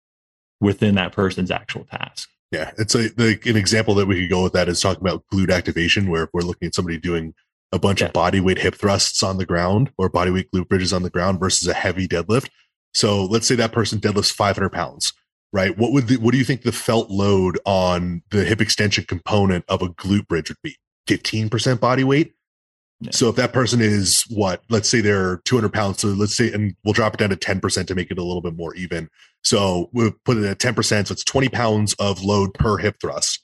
within that person's actual task. Yeah. It's a, the, an example that we could go with that is talking about glute activation, where if we're looking at somebody doing a bunch yeah. of body weight hip thrusts on the ground or body weight glute bridges on the ground versus a heavy deadlift. So let's say that person deadlifts five hundred pounds, right? What would the, what do you think the felt load on the hip extension component of a glute bridge would be? fifteen percent body weight. Yeah. So if that person is what, let's say they're two hundred pounds. So let's say, and we'll drop it down to ten percent to make it a little bit more even. So we'll put it at ten percent. So it's twenty pounds of load per hip thrust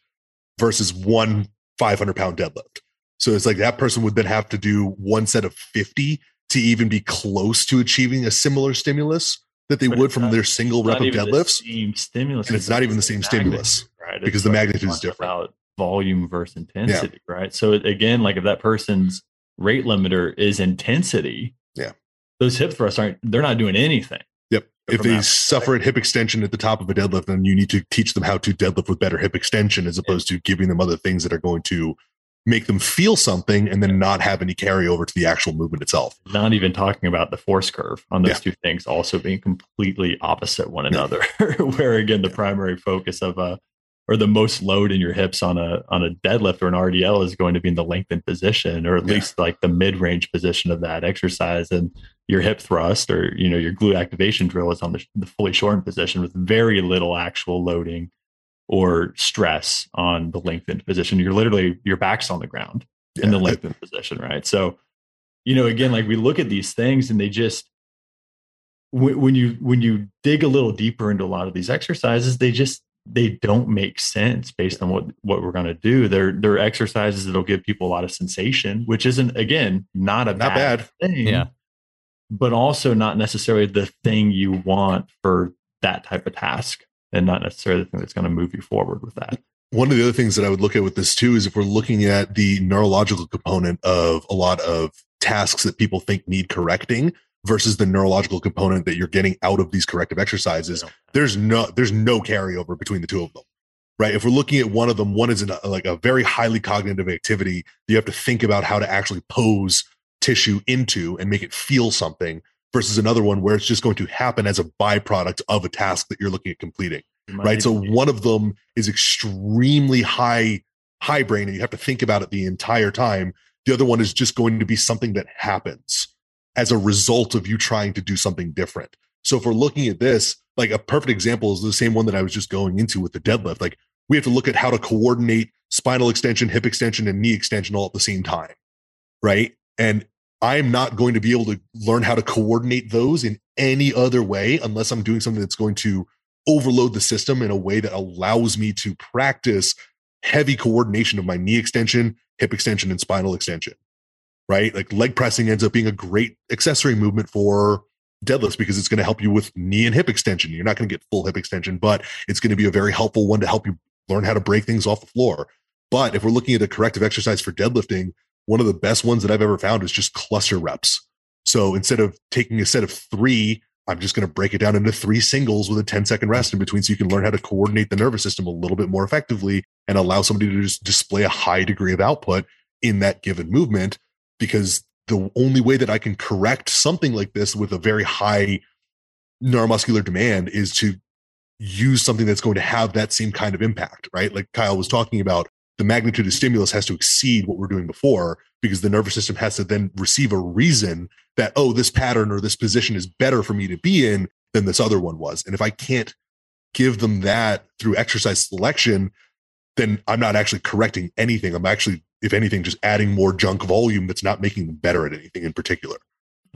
versus one five hundred pound deadlift. So it's like that person would then have to do one set of fifty to even be close to achieving a similar stimulus that they but would from not, their single rep of deadlifts. Stimulus, and it's not even the same stimulus, right? Because the magnitude is different. About volume versus intensity, yeah. right? So again, like if that person's rate limiter is intensity, yeah, those hip thrusts aren't, they're not doing anything. Yep. If they suffer at hip extension at the top of a deadlift, then you need to teach them how to deadlift with better hip extension as opposed yeah. to giving them other things that are going to make them feel something and then not have any carryover to the actual movement itself. Not even talking about the force curve on those yeah. two things also being completely opposite one another, where again, the yeah. primary focus of a, or the most load in your hips on a, on a deadlift or an R D L is going to be in the lengthened position, or at yeah. least like the mid range position of that exercise. And your hip thrust or, you know, your glute activation drill is on the, the fully shortened position with very little actual loading or stress on the lengthened position. You're literally, your back's on the ground yeah. in the lengthened position, right? So, you know, again, like we look at these things and they just, when, when you, when you dig a little deeper into a lot of these exercises, they just, they don't make sense based on what, what we're going to do. They're, they're exercises that'll give people a lot of sensation, which isn't, again, not a not bad, bad thing, yeah. but also not necessarily the thing you want for that type of task, and not necessarily the thing that's going to move you forward with that. One of the other things that I would look at with this too, is if we're looking at the neurological component of a lot of tasks that people think need correcting versus the neurological component that you're getting out of these corrective exercises, yeah. there's no, there's no carryover between the two of them, right? If we're looking at one of them, one is in a, like a very highly cognitive activity that you have to think about how to actually pose tissue into and make it feel something, versus another one where it's just going to happen as a byproduct of a task that you're looking at completing, right? So one of them is extremely high, high brain, and you have to think about it the entire time. The other one is just going to be something that happens as a result of you trying to do something different. So if we're looking at this, like a perfect example is the same one that I was just going into with the deadlift. Like we have to look at how to coordinate spinal extension, hip extension, and knee extension all at the same time, right? And I'm not going to be able to learn how to coordinate those in any other way unless I'm doing something that's going to overload the system in a way that allows me to practice heavy coordination of my knee extension, hip extension, and spinal extension, right? Like leg pressing ends up being a great accessory movement for deadlifts because it's going to help you with knee and hip extension. You're not going to get full hip extension, but it's going to be a very helpful one to help you learn how to break things off the floor. But if we're looking at a corrective exercise for deadlifting, one of the best ones that I've ever found is just cluster reps. So instead of taking a set of three, I'm just going to break it down into three singles with a ten second rest in between. So you can learn how to coordinate the nervous system a little bit more effectively and allow somebody to just display a high degree of output in that given movement. Because the only way that I can correct something like this with a very high neuromuscular demand is to use something that's going to have that same kind of impact, right? Like Kyle was talking about, the magnitude of stimulus has to exceed what we're doing before because the nervous system has to then receive a reason that, oh, this pattern or this position is better for me to be in than this other one was. And if I can't give them that through exercise selection, then I'm not actually correcting anything. I'm actually, if anything, just adding more junk volume that's not making them better at anything in particular.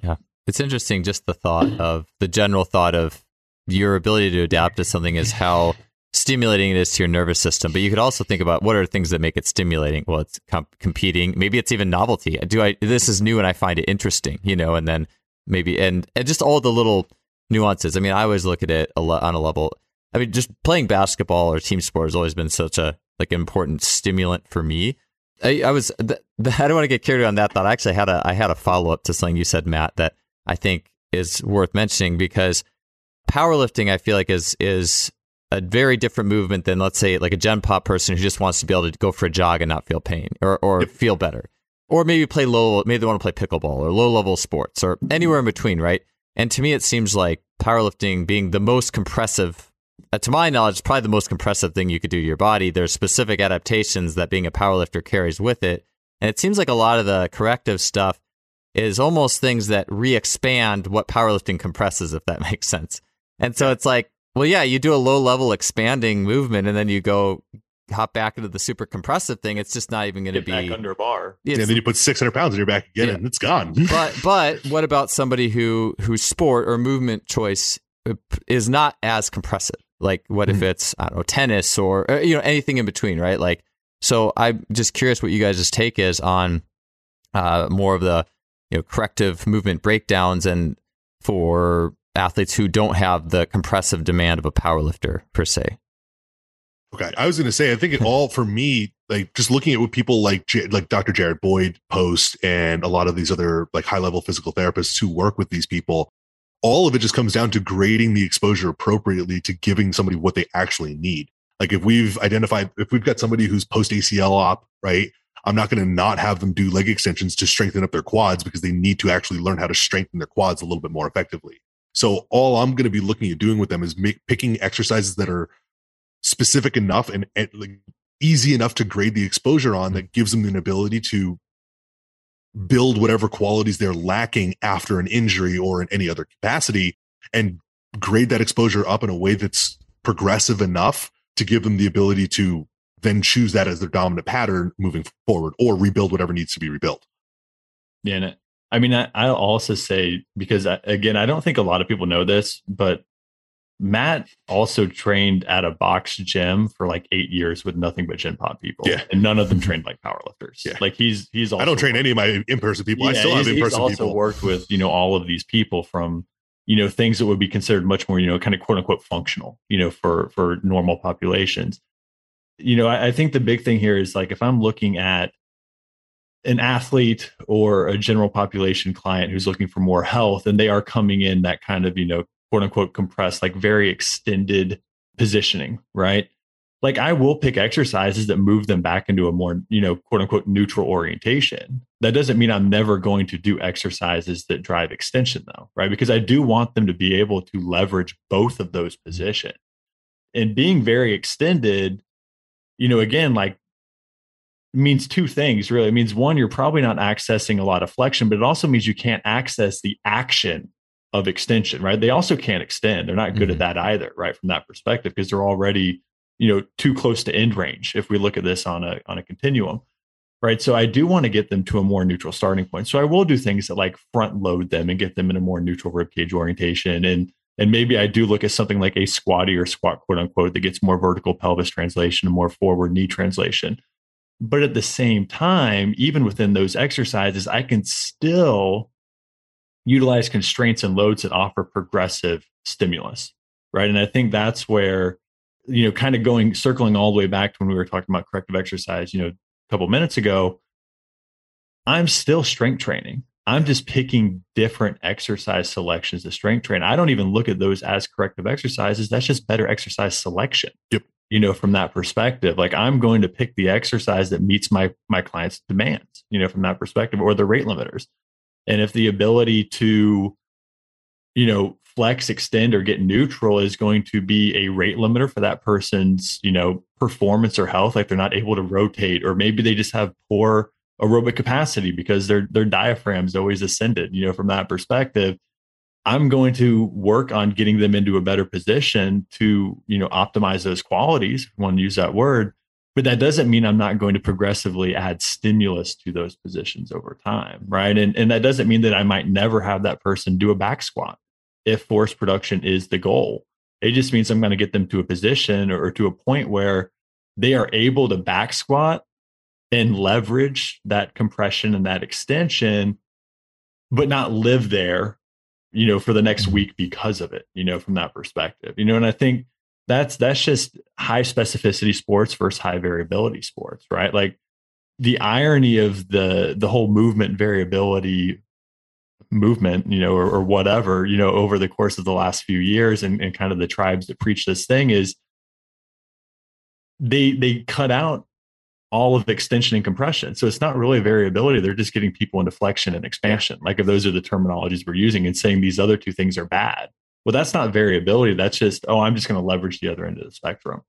Yeah. It's interesting. Just the thought of the general thought of your ability to adapt to something is how stimulating it is to your nervous system, but you could also think about what are things that make it stimulating. Well, it's comp- competing. Maybe it's even novelty. Do I? This is new, and I find it interesting. You know, and then maybe and and just all the little nuances. I mean, I always look at it a lot on a level. I mean, just playing basketball or team sport has always been such a like important stimulant for me. I, I was, th- th- I don't want to get carried on that thought. I actually had a, I had a follow up to something you said, Matt, that I think is worth mentioning, because powerlifting, I feel like is, is a very different movement than, let's say, like a gen pop person who just wants to be able to go for a jog and not feel pain or, or yep. feel better, or maybe play low, maybe they want to play pickleball or low level sports or anywhere in between. Right. And to me, it seems like powerlifting being the most compressive, uh, to my knowledge, it's probably the most compressive thing you could do to your body. There's specific adaptations that being a powerlifter carries with it. And it seems like a lot of the corrective stuff is almost things that re-expand what powerlifting compresses, if that makes sense. And so it's like, well, yeah, you do a low level expanding movement and then you go hop back into the super compressive thing. It's just not even going to be back under a bar. Yeah, and then you put six hundred pounds in your back again, yeah. and it's gone. But but what about somebody who whose sport or movement choice is not as compressive? Like, what if it's, I don't know, tennis or, or you know, anything in between, right? Like, so I'm just curious what you guys' take is on uh, more of the, you know, corrective movement breakdowns and for athletes who don't have the compressive demand of a powerlifter per se. Okay, I was going to say, I think it all for me, like just looking at what people like like Doctor Jared Boyd post and a lot of these other like high level physical therapists who work with these people. All of it just comes down to grading the exposure appropriately to giving somebody what they actually need. Like if we've identified, if we've got somebody who's post A C L op, right? I'm not going to not have them do leg extensions to strengthen up their quads because they need to actually learn how to strengthen their quads a little bit more effectively. So all I'm going to be looking at doing with them is make, picking exercises that are specific enough and, and like easy enough to grade the exposure on that gives them an ability to build whatever qualities they're lacking after an injury or in any other capacity, and grade that exposure up in a way that's progressive enough to give them the ability to then choose that as their dominant pattern moving forward, or rebuild whatever needs to be rebuilt. Yeah. And I mean, I, I'll also say, because I, again, I don't think a lot of people know this, but Matt also trained at a box gym for like eight years with nothing but gen pop people, yeah. and none of them trained like powerlifters. Yeah. Like he's he's. Also I don't train any of my in-person people. Yeah, I still have in-person people. He's also worked with, you know, all of these people from, you know, things that would be considered much more, you know, kind of quote unquote functional, you know, for for normal populations. You know, I, I think the big thing here is like if I'm looking at an athlete or a general population client who's looking for more health, and they are coming in that kind of, you know, quote unquote compressed, like very extended positioning, right? Like I will pick exercises that move them back into a more, you know, quote unquote neutral orientation. That doesn't mean I'm never going to do exercises that drive extension though, right? Because I do want them to be able to leverage both of those positions. And being very extended, you know, again, like means two things really. It means one, you're probably not accessing a lot of flexion, but it also means you can't access the action of extension, right? They also can't extend. They're not good mm-hmm. at that either, right? From that perspective, because they're already, you know, too close to end range. If we look at this on a, on a continuum, right? So I do want to get them to a more neutral starting point. So I will do things that like front load them and get them in a more neutral ribcage orientation. And, and maybe I do look at something like a squatty or squat, quote unquote, that gets more vertical pelvis translation and more forward knee translation. But at the same time, even within those exercises, I can still utilize constraints and loads that offer progressive stimulus, right? And I think that's where, you know, kind of going, circling all the way back to when we were talking about corrective exercise, you know, a couple minutes ago, I'm still strength training. I'm just picking different exercise selections to strength train. I don't even look at those as corrective exercises. That's just better exercise selection, yep. you know, from that perspective. Like I'm going to pick the exercise that meets my, my client's demands, you know, from that perspective, or the rate limiters. And if the ability to, you know, flex, extend, or get neutral is going to be a rate limiter for that person's, you know, performance or health, like they're not able to rotate, or maybe they just have poor aerobic capacity because their their diaphragm's always ascended, you know, from that perspective, I'm going to work on getting them into a better position to, you know, optimize those qualities, if you want to use that word. But that doesn't mean I'm not going to progressively add stimulus to those positions over time, right? And and that doesn't mean that I might never have that person do a back squat if force production is the goal. It just means I'm going to get them to a position or, or to a point where they are able to back squat and leverage that compression and that extension, but not live there, you know, for the next week because of it, you know, from that perspective, you know, and I think that's, that's just high specificity sports versus high variability sports, right? Like the irony of the, the whole movement variability movement, you know, or, or whatever, you know, over the course of the last few years and, and kind of the tribes that preach this thing is they, they cut out all of the extension and compression. So it's not really variability. They're just getting people into flexion and expansion. Like if those are the terminologies we're using and saying these other two things are bad, well, that's not variability. That's just, oh, I'm just going to leverage the other end of the spectrum.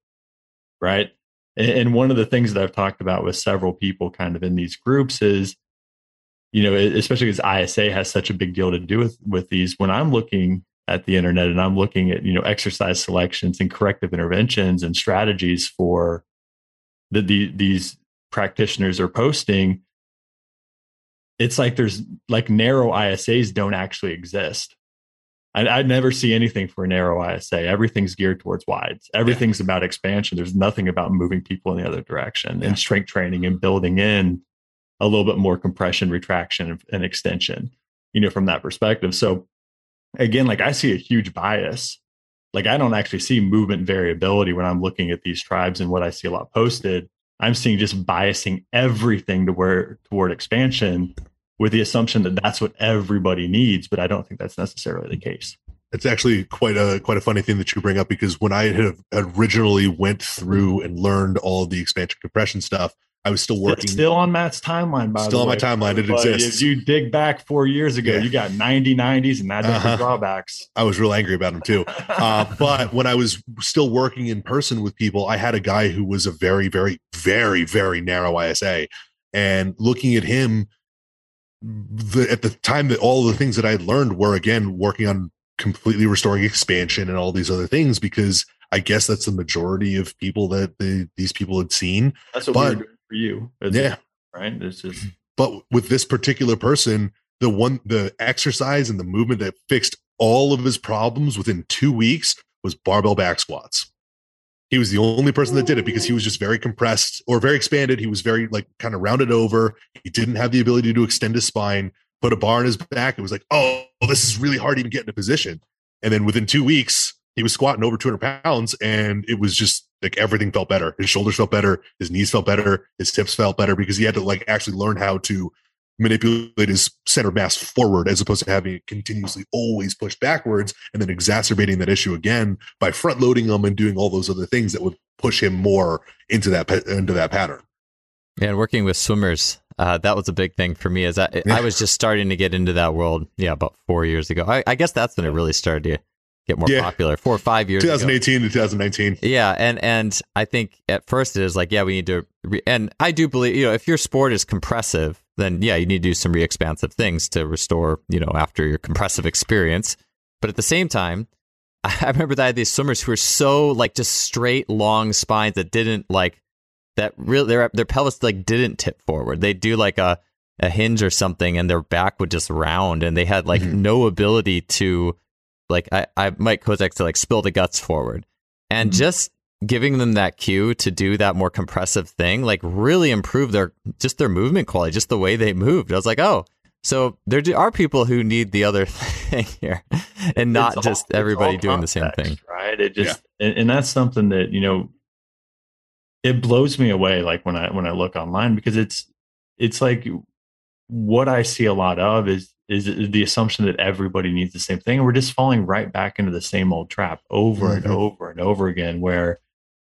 Right. And, and one of the things that I've talked about with several people kind of in these groups is, you know, especially because I S A has such a big deal to do with, with these, when I'm looking at the internet and I'm looking at, you know, exercise selections and corrective interventions and strategies for that the, these practitioners are posting, it's like there's like narrow I S As don't actually exist. I, I never see anything for a narrow I S A. Everything's geared towards wides. Everything's yeah. about expansion. There's nothing about moving people in the other direction yeah. and strength training and building in a little bit more compression, retraction, and extension, you know, from that perspective. So again, like I see a huge bias. Like I don't actually see movement variability when I'm looking at these tribes and what I see a lot posted. I'm seeing just biasing everything to where toward expansion with the assumption that that's what everybody needs, but I don't think that's necessarily the case. It's actually quite a quite a funny thing that you bring up, because when I had originally went through and learned all the expansion compression stuff, I was still working. It's still on Matt's timeline, by the way. Still on my timeline. It exists. If you dig back four years ago, yeah. you got ninety nineties and ninety uh-huh. drawbacks. I was real angry about them too. Uh, but when I was still working in person with people, I had a guy who was a very, very, very, very narrow I S A. And looking at him, the, at the time that all the things that I had learned were, again, working on completely restoring expansion and all these other things, because I guess that's the majority of people that the, these people had seen. That's what but, we were you yeah right this is but with this particular person, the one the exercise and the movement that fixed all of his problems within two weeks was barbell back squats. He was the only person that did it because he was just very compressed or very expanded. He was very like kind of rounded over. He didn't have the ability to extend his spine, put a bar in his back. It was like, oh, this is really hard to even get in a position. And then within two weeks he was squatting over two hundred pounds, and it was just like everything felt better. His shoulders felt better. His knees felt better. His hips felt better, because he had to like actually learn how to manipulate his center mass forward as opposed to having it continuously always push backwards and then exacerbating that issue again by front loading them and doing all those other things that would push him more into that, into that pattern. Yeah, and working with swimmers, uh, that was a big thing for me, as I, yeah. I was just starting to get into that world. Yeah. About four years ago. I, I guess that's when it really started to get more yeah. popular, four or five years twenty eighteen ago. twenty eighteen to twenty nineteen. Yeah. And, and I think at first it is like, yeah, we need to, re- and I do believe, you know, if your sport is compressive, then yeah, you need to do some re-expansive things to restore, you know, after your compressive experience. But at the same time, I remember that I had these swimmers who were so like just straight long spines that didn't like that really their, their pelvis like didn't tip forward. They do like a, a hinge or something and their back would just round, and they had like mm-hmm. no ability to, like I, I Mike Kozak to like spill the guts forward, and mm-hmm. just giving them that cue to do that more compressive thing, like really improve their, just their movement quality, just the way they moved. I was like, oh, so there are people who need the other thing here and not all, just everybody doing context, the same thing. Right. It just, yeah. and, and that's something that, you know, it blows me away. Like when I, when I look online, because it's, it's like what I see a lot of is, is the assumption that everybody needs the same thing. And we're just falling right back into the same old trap over mm-hmm. and over and over again, where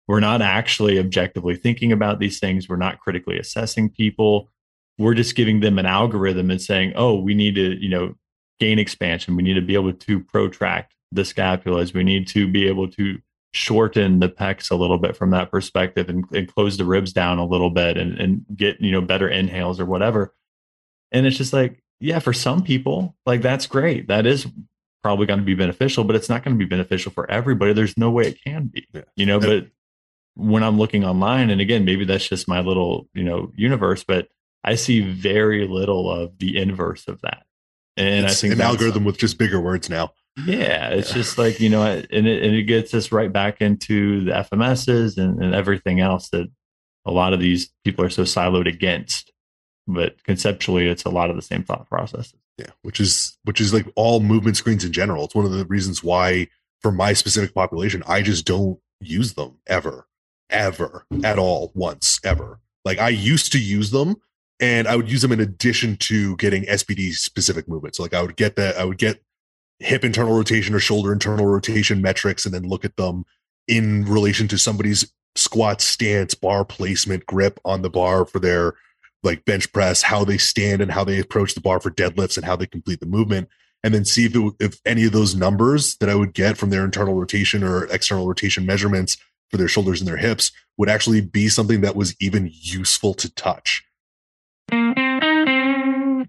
we're not actually objectively thinking about these things. We're not critically assessing people. We're just giving them an algorithm and saying, oh, we need to, you know, gain expansion. We need to be able to protract the scapulas. We need to be able to shorten the pecs a little bit from that perspective and, and close the ribs down a little bit and, and get, you know, better inhales or whatever. And it's just like, yeah, for some people, like that's great. That is probably going to be beneficial, but it's not going to be beneficial for everybody. There's no way it can be, yeah. you know, but when I'm looking online, and again, maybe that's just my little, you know, universe, but I see very little of the inverse of that. And it's I think an algorithm with just bigger words now. Yeah. It's yeah. just like, you know, and it, and it gets us right back into the F M Ss and, and everything else that a lot of these people are so siloed against. But conceptually, it's a lot of the same thought processes. Yeah, which is which is like all movement screens in general. It's one of the reasons why, for my specific population, I just don't use them ever, ever at all once ever. Like I used to use them, and I would use them in addition to getting S P D specific movements. Like I would get that, I would get hip internal rotation or shoulder internal rotation metrics, and then look at them in relation to somebody's squat stance, bar placement, grip on the bar for their like bench press, how they stand and how they approach the bar for deadlifts and how they complete the movement. And then see if, it, if any of those numbers that I would get from their internal rotation or external rotation measurements for their shoulders and their hips would actually be something that was even useful to touch. I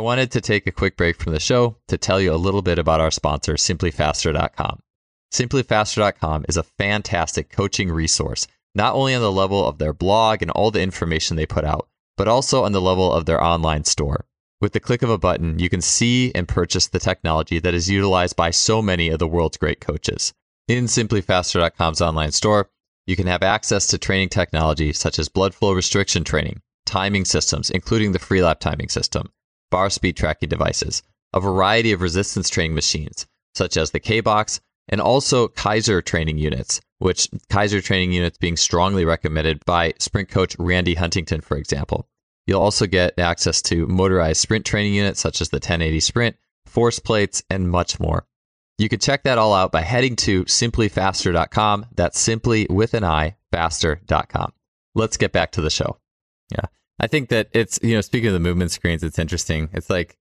wanted to take a quick break from the show to tell you a little bit about our sponsor, Simply Faster dot com. Simply Faster dot com is a fantastic coaching resource, not only on the level of their blog and all the information they put out, but also on the level of their online store. With the click of a button, you can see and purchase the technology that is utilized by so many of the world's great coaches. In Simply Faster dot com's online store, you can have access to training technology such as blood flow restriction training, timing systems, including the free lap timing system, bar speed tracking devices, a variety of resistance training machines such as the K-Box, and also Kaiser training units, which Kaiser training units being strongly recommended by sprint coach Randy Huntington, for example. You'll also get access to motorized sprint training units such as the ten eighty Sprint, force plates, and much more. You can check that all out by heading to simply faster dot com. That's simply with an I, faster dot com. Let's get back to the show. Yeah. I think that it's, you know, speaking of the movement screens, it's interesting. It's like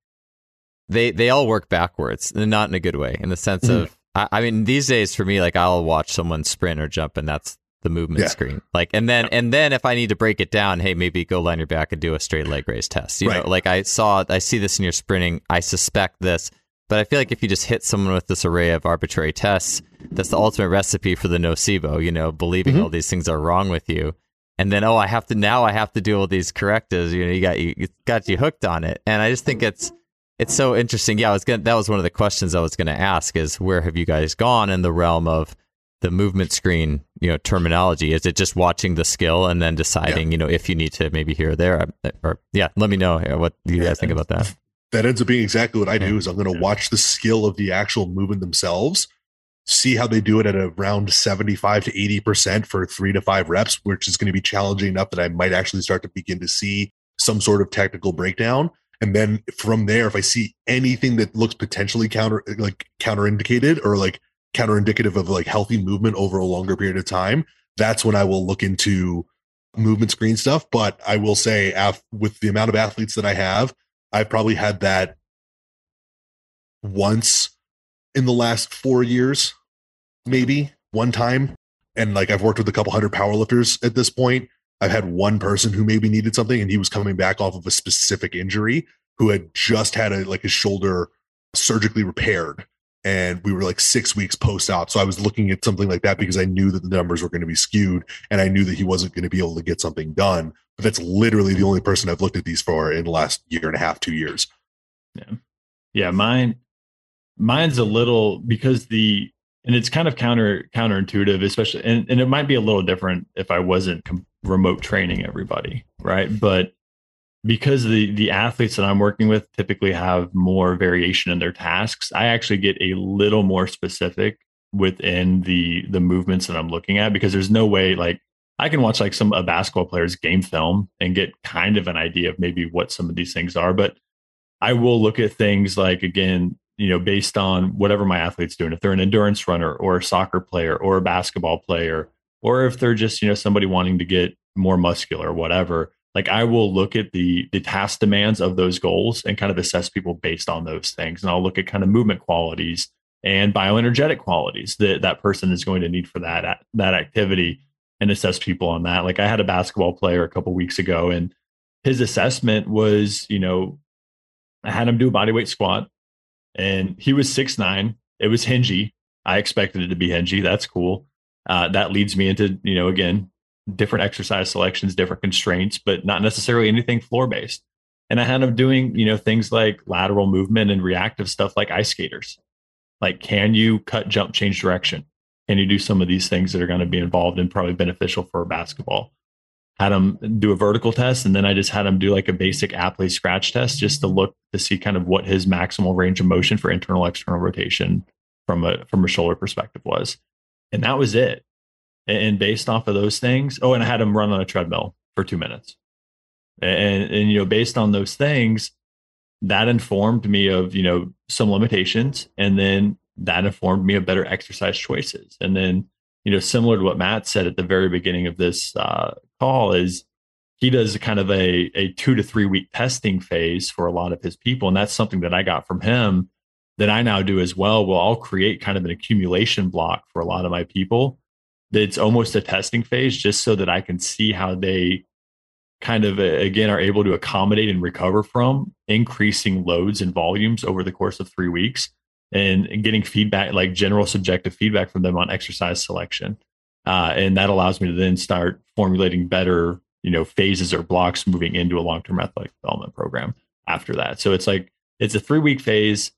they they all work backwards, and not in a good way, in the sense mm-hmm. of, I, I mean, these days for me, like I'll watch someone sprint or jump, and that's the movement yeah. screen. Like, and then, and then if I need to break it down, hey, maybe go line your back and do a straight leg raise test. You right. know, like I saw, I see this in your sprinting. I suspect this, but I feel like if you just hit someone with this array of arbitrary tests, that's the ultimate recipe for the nocebo, you know, believing mm-hmm. all these things are wrong with you. And then, oh, I have to, now I have to do all these correctives. You know, you got, you, you got you hooked on it. And I just think it's, it's so interesting. Yeah. I was going that was one of the questions I was going to ask is where have you guys gone in the realm of the movement screen, you know, terminology? Is it just watching the skill and then deciding, yeah. you know, if you need to maybe here or there, or, or yeah, let me know what you yeah, guys think about that. That ends up being exactly what I do. Is I'm going to watch the skill of the actual movement themselves, see how they do it at around seventy-five to eighty percent for three to five reps, which is going to be challenging enough that I might actually start to begin to see some sort of technical breakdown. And then from there, if I see anything that looks potentially counter, like counterindicated or like counterindicative of like healthy movement over a longer period of time, that's when I will look into movement screen stuff. But I will say, af- with the amount of athletes that I have, I've probably had that once in the last four years, maybe one time. And like I've worked with a couple hundred powerlifters at this point. I've had one person who maybe needed something, and he was coming back off of a specific injury who had just had a like his shoulder surgically repaired. And we were like six weeks post-op. So I was looking at something like that because I knew that the numbers were going to be skewed, and I knew that he wasn't going to be able to get something done. But that's literally the only person I've looked at these for in the last year and a half, two years. Yeah. Yeah. Mine, mine's a little because the, and it's kind of counter counterintuitive, especially, and, and it might be a little different if I wasn't com- remote training everybody. Right. But because the the athletes that I'm working with typically have more variation in their tasks, I actually get a little more specific within the the movements that I'm looking at, because there's no way, like I can watch like some a basketball player's game film and get kind of an idea of maybe what some of these things are. But I will look at things like, again, you know, based on whatever my athlete's doing, if they're an endurance runner or a soccer player or a basketball player, or if they're just, you know, somebody wanting to get more muscular or whatever. Like I will look at the the task demands of those goals and kind of assess people based on those things. And I'll look at kind of movement qualities and bioenergetic qualities that that person is going to need for that, that activity, and assess people on that. Like I had a basketball player a couple of weeks ago, and his assessment was, you know, I had him do a bodyweight squat, and he was six nine. It was hingy. I expected it to be hingy. That's cool. Uh, that leads me into, you know, again, different exercise selections, different constraints, but not necessarily anything floor based. And I had him doing, you know, things like lateral movement and reactive stuff like ice skaters. Like, can you cut, jump, change direction? Can you do some of these things that are going to be involved and probably beneficial for basketball? Had him do a vertical test, and then I just had him do like a basic athlete scratch test just to look to see kind of what his maximal range of motion for internal, external rotation from a, from a shoulder perspective was. And that was it. And based off of those things, oh, and I had him run on a treadmill for two minutes. And, and, you know, based on those things, that informed me of, you know, some limitations. And then that informed me of better exercise choices. And then, you know, similar to what Matt said at the very beginning of this uh, call is he does kind of a, a two to three week testing phase for a lot of his people. And that's something that I got from him that I now do as well. Well, I'll create kind of an accumulation block for a lot of my people. That's almost a testing phase just so that I can see how they kind of, again, are able to accommodate and recover from increasing loads and volumes over the course of three weeks and, and getting feedback, like general subjective feedback from them on exercise selection. Uh, and that allows me to then start formulating better, you know, phases or blocks moving into a long-term athletic development program after that. So it's like, it's a three-week phase.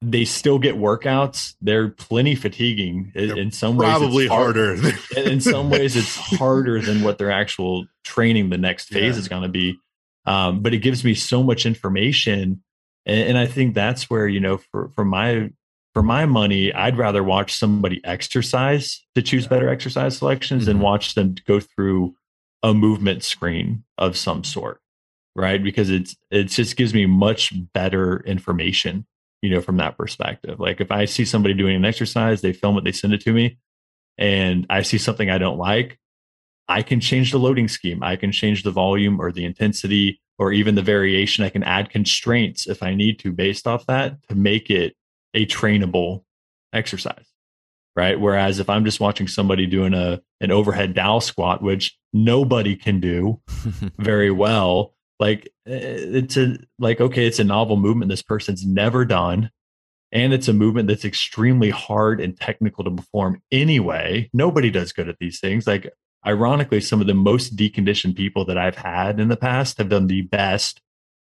They still get workouts. They're plenty fatiguing. They're in some ways, probably harder. In some ways, it's harder than what their actual training the next phase yeah. is going to be. Um, but it gives me so much information, and, and I think that's where, you know, for for my for my money, I'd rather watch somebody exercise to choose yeah. better exercise selections mm-hmm. than watch them go through a movement screen of some sort, right? Because it's it just gives me much better information. You know, from that perspective, like if I see somebody doing an exercise, they film it, they send it to me, and I see something I don't like, I can change the loading scheme. I can change the volume or the intensity or even the variation. I can add constraints if I need to based off that to make it a trainable exercise, right? Whereas if I'm just watching somebody doing a an overhead dowel squat, which nobody can do very well, like it's a like, okay, it's a novel movement this person's never done. And it's a movement that's extremely hard and technical to perform anyway. Nobody does good at these things. Like, ironically, some of the most deconditioned people that I've had in the past have done the best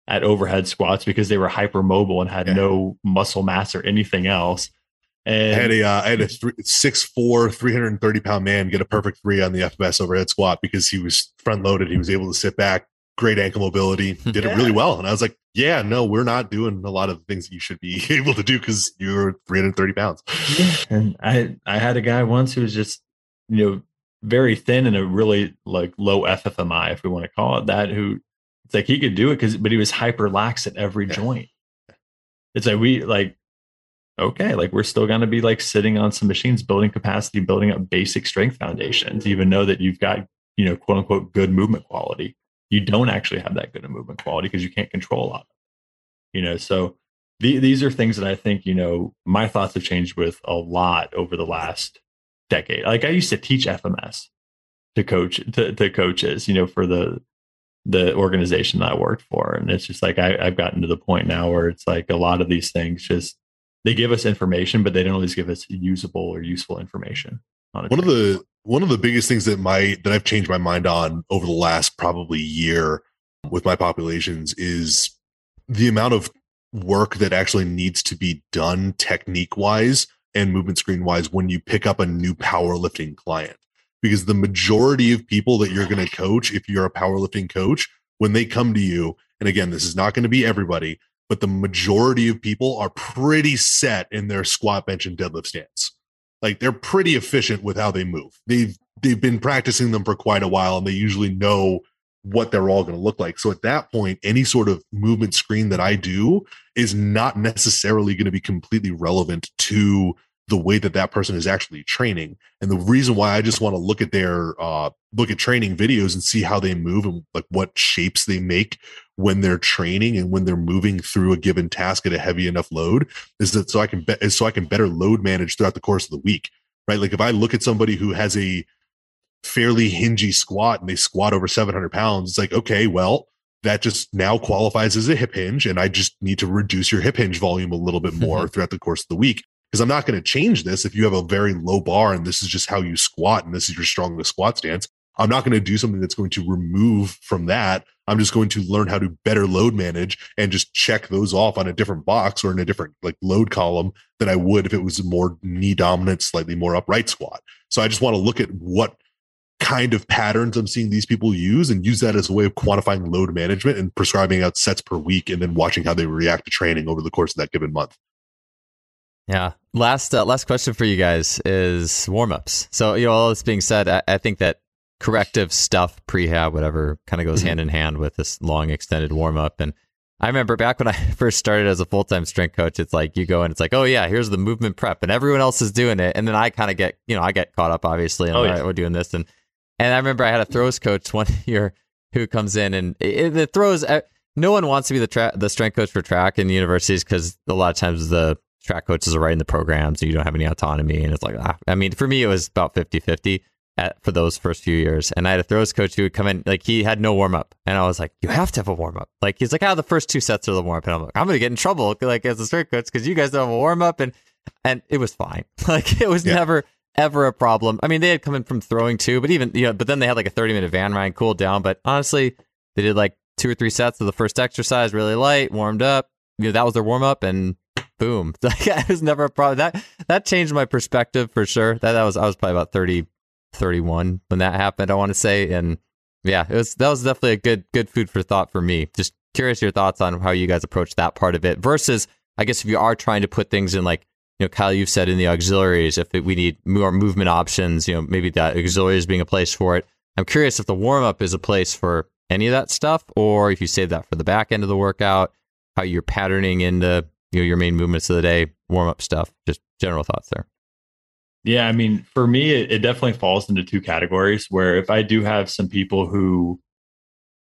at overhead squats because they were hypermobile and had yeah. no muscle mass or anything else. And I had a, uh, I had a three, six foot four, three hundred thirty pound man get a perfect three on the F M S overhead squat because he was front loaded. He was able to sit back. Great ankle mobility, did yeah. it really well. And I was like, yeah, no, we're not doing a lot of things that you should be able to do because you're three hundred thirty pounds. Yeah. And I, I had a guy once who was just, you know, very thin and a really like low F F M I, if we want to call it that, who it's like he could do it because, but he was hyperlax at every yeah. joint. It's like, we like, okay, like we're still going to be like sitting on some machines, building capacity, building up basic strength foundations, even though that you've got, you know, quote unquote, good movement quality. You don't actually have that good of movement quality because you can't control a lot of it. You know, so the, these are things that I think, you know, my thoughts have changed with a lot over the last decade. Like I used to teach F M S to coach to, to coaches, you know, for the the organization that I worked for. And it's just like I, I've gotten to the point now where it's like a lot of these things just they give us information, but they don't always give us usable or useful information. On one of the One of the biggest things that my that I've changed my mind on over the last probably year with my populations is the amount of work that actually needs to be done technique wise and movement screen wise when you pick up a new powerlifting client. Because the majority of people that you're going to coach, if you're a powerlifting coach, when they come to you, and again, this is not going to be everybody, but the majority of people are pretty set in their squat, bench, and deadlift stance. Like they're pretty efficient with how they move. They've they've been practicing them for quite a while, and they usually know what they're all going to look like. So at that point, any sort of movement screen that I do is not necessarily going to be completely relevant to the way that that person is actually training. And the reason why I just want to look at their uh, look at training videos and see how they move and like what shapes they make when they're training and when they're moving through a given task at a heavy enough load is that so I can be- so I can better load manage throughout the course of the week, right? Like if I look at somebody who has a fairly hingy squat and they squat over seven hundred pounds, it's like, okay, well, that just now qualifies as a hip hinge. And I just need to reduce your hip hinge volume a little bit more throughout the course of the week. Because I'm not going to change this. If you have a very low bar and this is just how you squat and this is your strongest squat stance, I'm not going to do something that's going to remove from that. I'm just going to learn how to better load manage and just check those off on a different box or in a different like load column than I would if it was a more knee dominant, slightly more upright squat. So I just want to look at what kind of patterns I'm seeing these people use and use that as a way of quantifying load management and prescribing out sets per week and then watching how they react to training over the course of that given month. Yeah. Last uh, last question for you guys is warm-ups. So, you know, all this being said, I, I think that corrective stuff, prehab, whatever, kind of goes mm-hmm. hand in hand with this long extended warm-up. And I remember back when I first started as a full-time strength coach, it's like you go and it's like, oh yeah, here's the movement prep, and everyone else is doing it. And then I kind of get, you know, I get caught up, obviously, and oh, yeah. we're doing this. And, and I remember I had a throws coach one year who comes in and it, the throws, no one wants to be the tra- the strength coach for track in the universities because a lot of times the track coaches are writing the programs, so you don't have any autonomy. And it's like, ah. I mean, for me, it was about fifty-fifty at, for those first few years. And I had a throws coach who would come in, like he had no warm up. And I was like, you have to have a warm up. Like he's like, ah, oh, the first two sets are the warm up. And I'm like, I'm going to get in trouble like as a strength coach because you guys don't have a warm up. And, and it was fine. Like it was yeah. never, ever a problem. I mean, they had come in from throwing too, but even, you know, but then they had like a thirty minute van ride cooled down. But honestly, they did like two or three sets of the first exercise, really light, warmed up. You know, that was their warm up. And boom, it was never a problem. That that changed my perspective for sure. That, that was I was probably about thirty, thirty-one when that happened, I want to say. And yeah, it was that was definitely a good good food for thought for me. Just curious your thoughts on how you guys approach that part of it versus, I guess, if you are trying to put things in, like, you know, Kyle, you've said in the auxiliaries, if we need more movement options, you know, maybe that auxiliary is being a place for it. I'm curious if the warm up is a place for any of that stuff, or if you save that for the back end of the workout, how you're patterning into, you know, your main movements of the day, warm up stuff, just general thoughts there. Yeah. I mean, for me, it, it definitely falls into two categories where if I do have some people who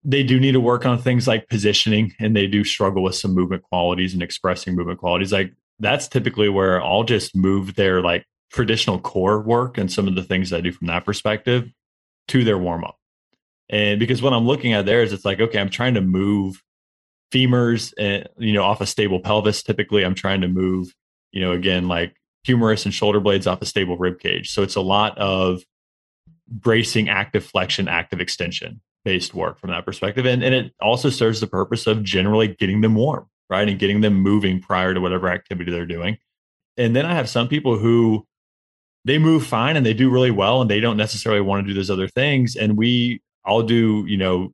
they do need to work on things like positioning and they do struggle with some movement qualities and expressing movement qualities, like that's typically where I'll just move their like traditional core work and some of the things I do from that perspective to their warm up. And because what I'm looking at there is it's like, okay, I'm trying to move femurs, and, you know, off a stable pelvis. Typically, I'm trying to move, you know, again, like humerus and shoulder blades off a stable rib cage. So it's a lot of bracing, active flexion, active extension based work from that perspective. And, and it also serves the purpose of generally getting them warm, right? And getting them moving prior to whatever activity they're doing. And then I have some people who they move fine and they do really well, and they don't necessarily want to do those other things. And we all do, you know,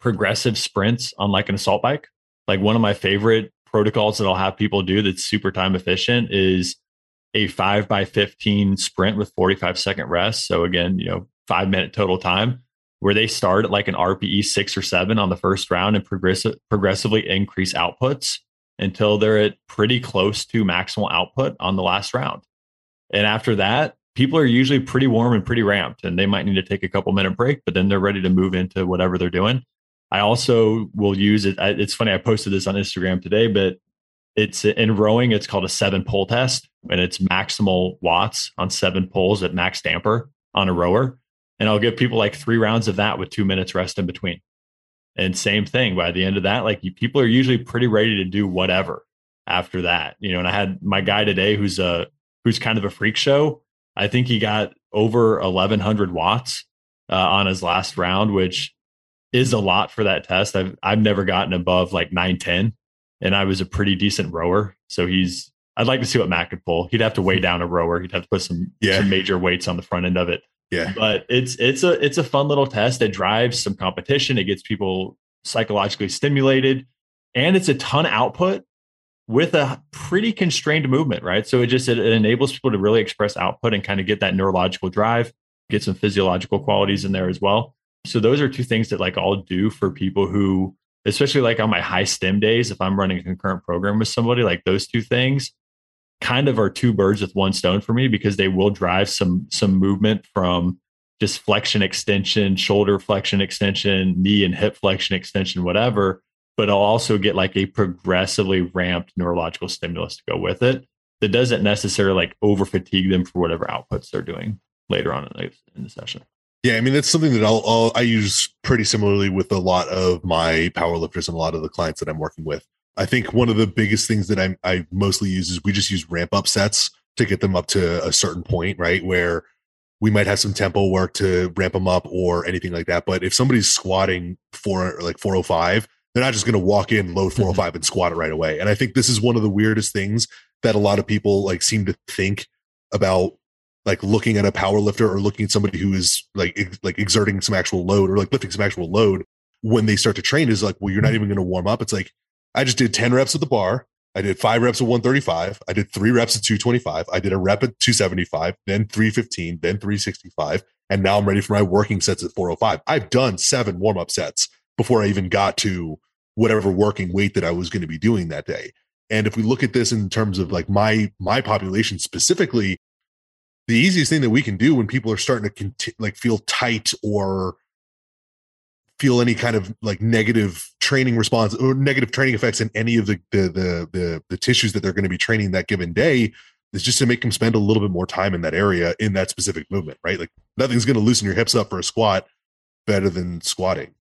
progressive sprints on like an assault bike. Like one of my favorite protocols that I'll have people do that's super time efficient is a five by fifteen sprint with forty-five second rest. So again, you know, five minute total time where they start at like an R P E six or seven on the first round and progress progressively increase outputs until they're at pretty close to maximal output on the last round. And after that, people are usually pretty warm and pretty ramped, and they might need to take a couple minute break, but then they're ready to move into whatever they're doing. I also will use it. It's funny, I posted this on Instagram today, but it's in rowing, it's called a seven pull test, and it's maximal watts on seven pulls at max damper on a rower. And I'll give people like three rounds of that with two minutes rest in between. And same thing by the end of that, like people are usually pretty ready to do whatever after that, you know. And I had my guy today who's a, who's kind of a freak show. I think he got over eleven hundred watts uh, on his last round, which is a lot for that test. I've I've never gotten above like nine ten, and I was a pretty decent rower. So he's, I'd like to see what Matt could pull. He'd have to weigh down a rower. He'd have to put some, yeah. some major weights on the front end of it. Yeah. But it's it's a it's a fun little test that drives some competition. It gets people psychologically stimulated, and it's a ton of output with a pretty constrained movement, right? So it just it, it enables people to really express output and kind of get that neurological drive, get some physiological qualities in there as well. So those are two things that like I'll do for people who, especially like on my high stem days, if I'm running a concurrent program with somebody, like those two things kind of are two birds with one stone for me, because they will drive some, some movement from just flexion extension, shoulder flexion extension, knee and hip flexion extension, whatever. But I'll also get like a progressively ramped neurological stimulus to go with it that doesn't necessarily like over fatigue them for whatever outputs they're doing later on in the session. Yeah, I mean, that's something that I'll, I'll I use pretty similarly with a lot of my power lifters and a lot of the clients that I'm working with. I think one of the biggest things that I I mostly use is we just use ramp up sets to get them up to a certain point, right? Where we might have some tempo work to ramp them up or anything like that. But if somebody's squatting four like four oh five, they're not just going to walk in, load four oh five and squat it right away. And I think this is one of the weirdest things that a lot of people like seem to think about, like looking at a power lifter or looking at somebody who is like, ex- like exerting some actual load or like lifting some actual load when they start to train, is like, well, you're not even going to warm up. It's like, I just did ten reps at the bar. I did five reps at one thirty-five. I did three reps at two twenty-five. I did a rep at two seventy-five, then three fifteen, then three sixty-five. And now I'm ready for my working sets at four oh five. I've done seven warm-up sets before I even got to whatever working weight that I was going to be doing that day. And if we look at this in terms of like my, my population specifically, the easiest thing that we can do when people are starting to conti- like feel tight or feel any kind of like negative training response or negative training effects in any of the, the, the, the, the tissues that they're going to be training that given day, is just to make them spend a little bit more time in that area in that specific movement, right? Like nothing's going to loosen your hips up for a squat better than squatting.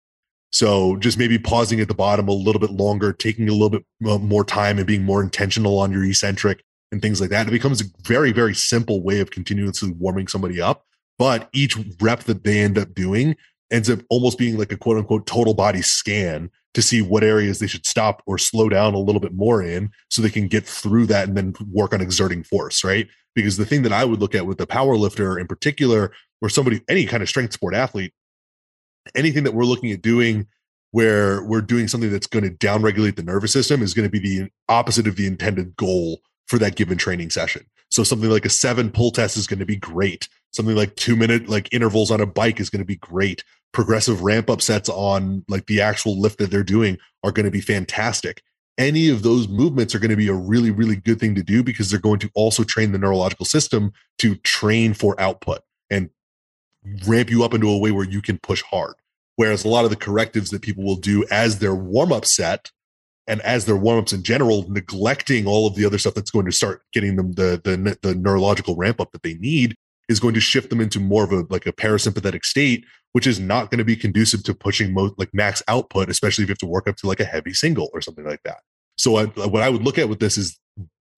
So just maybe pausing at the bottom a little bit longer, taking a little bit more time and being more intentional on your eccentric and things like that. It becomes a very, very simple way of continuously warming somebody up. But each rep that they end up doing ends up almost being like a quote unquote total body scan to see what areas they should stop or slow down a little bit more in so they can get through that and then work on exerting force, right? Because the thing that I would look at with a power lifter in particular, or somebody, any kind of strength sport athlete, anything that we're looking at doing where we're doing something that's going to downregulate the nervous system is going to be the opposite of the intended goal for that given training session. So something like a seven pull test is going to be great. Something like two minute like intervals on a bike is going to be great. Progressive ramp up sets on like the actual lift that they're doing are going to be fantastic. Any of those movements are going to be a really, really good thing to do because they're going to also train the neurological system to train for output and ramp you up into a way where you can push hard. Whereas a lot of the correctives that people will do as their warm-up set and as their warm-ups in general, neglecting all of the other stuff that's going to start getting them the, the, the neurological ramp-up that they need is going to shift them into more of a like a parasympathetic state, which is not going to be conducive to pushing most, like max output, especially if you have to work up to like a heavy single or something like that. So I, what I would look at with this is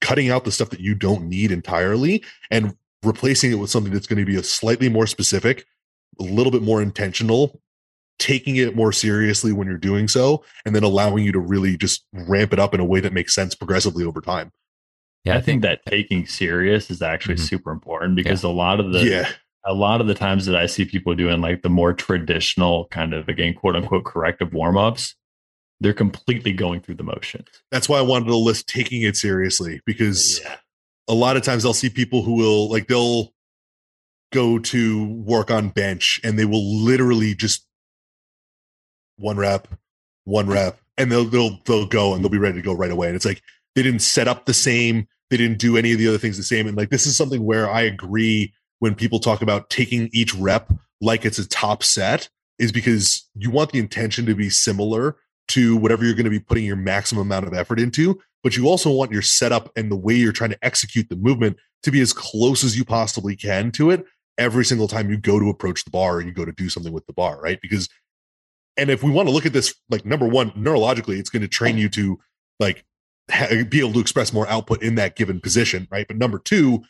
cutting out the stuff that you don't need entirely and replacing it with something that's going to be a slightly more specific, a little bit more intentional, taking it more seriously when you're doing so, and then allowing you to really just ramp it up in a way that makes sense progressively over time. Yeah. I think that taking serious is actually mm-hmm. super important because yeah. a lot of the, yeah. a lot of the times that I see people doing like the more traditional kind of, again, quote unquote, corrective warm-ups, they're completely going through the motions. That's why I wanted to list taking it seriously, because yeah. a lot of times I'll see people who will like, they'll go to work on bench and they will literally just one rep, one rep, and they'll, they'll, they'll go and they'll be ready to go right away. And it's like, they didn't set up the same. They didn't do any of the other things the same. And like, this is something where I agree when people talk about taking each rep like it's a top set, is because you want the intention to be similar to whatever you're going to be putting your maximum amount of effort into, but you also want your setup and the way you're trying to execute the movement to be as close as you possibly can to it every single time you go to approach the bar or you go to do something with the bar, right? Because, and if we want to look at this, like number one, neurologically, it's going to train you to like, be able to express more output in that given position, right? But number two,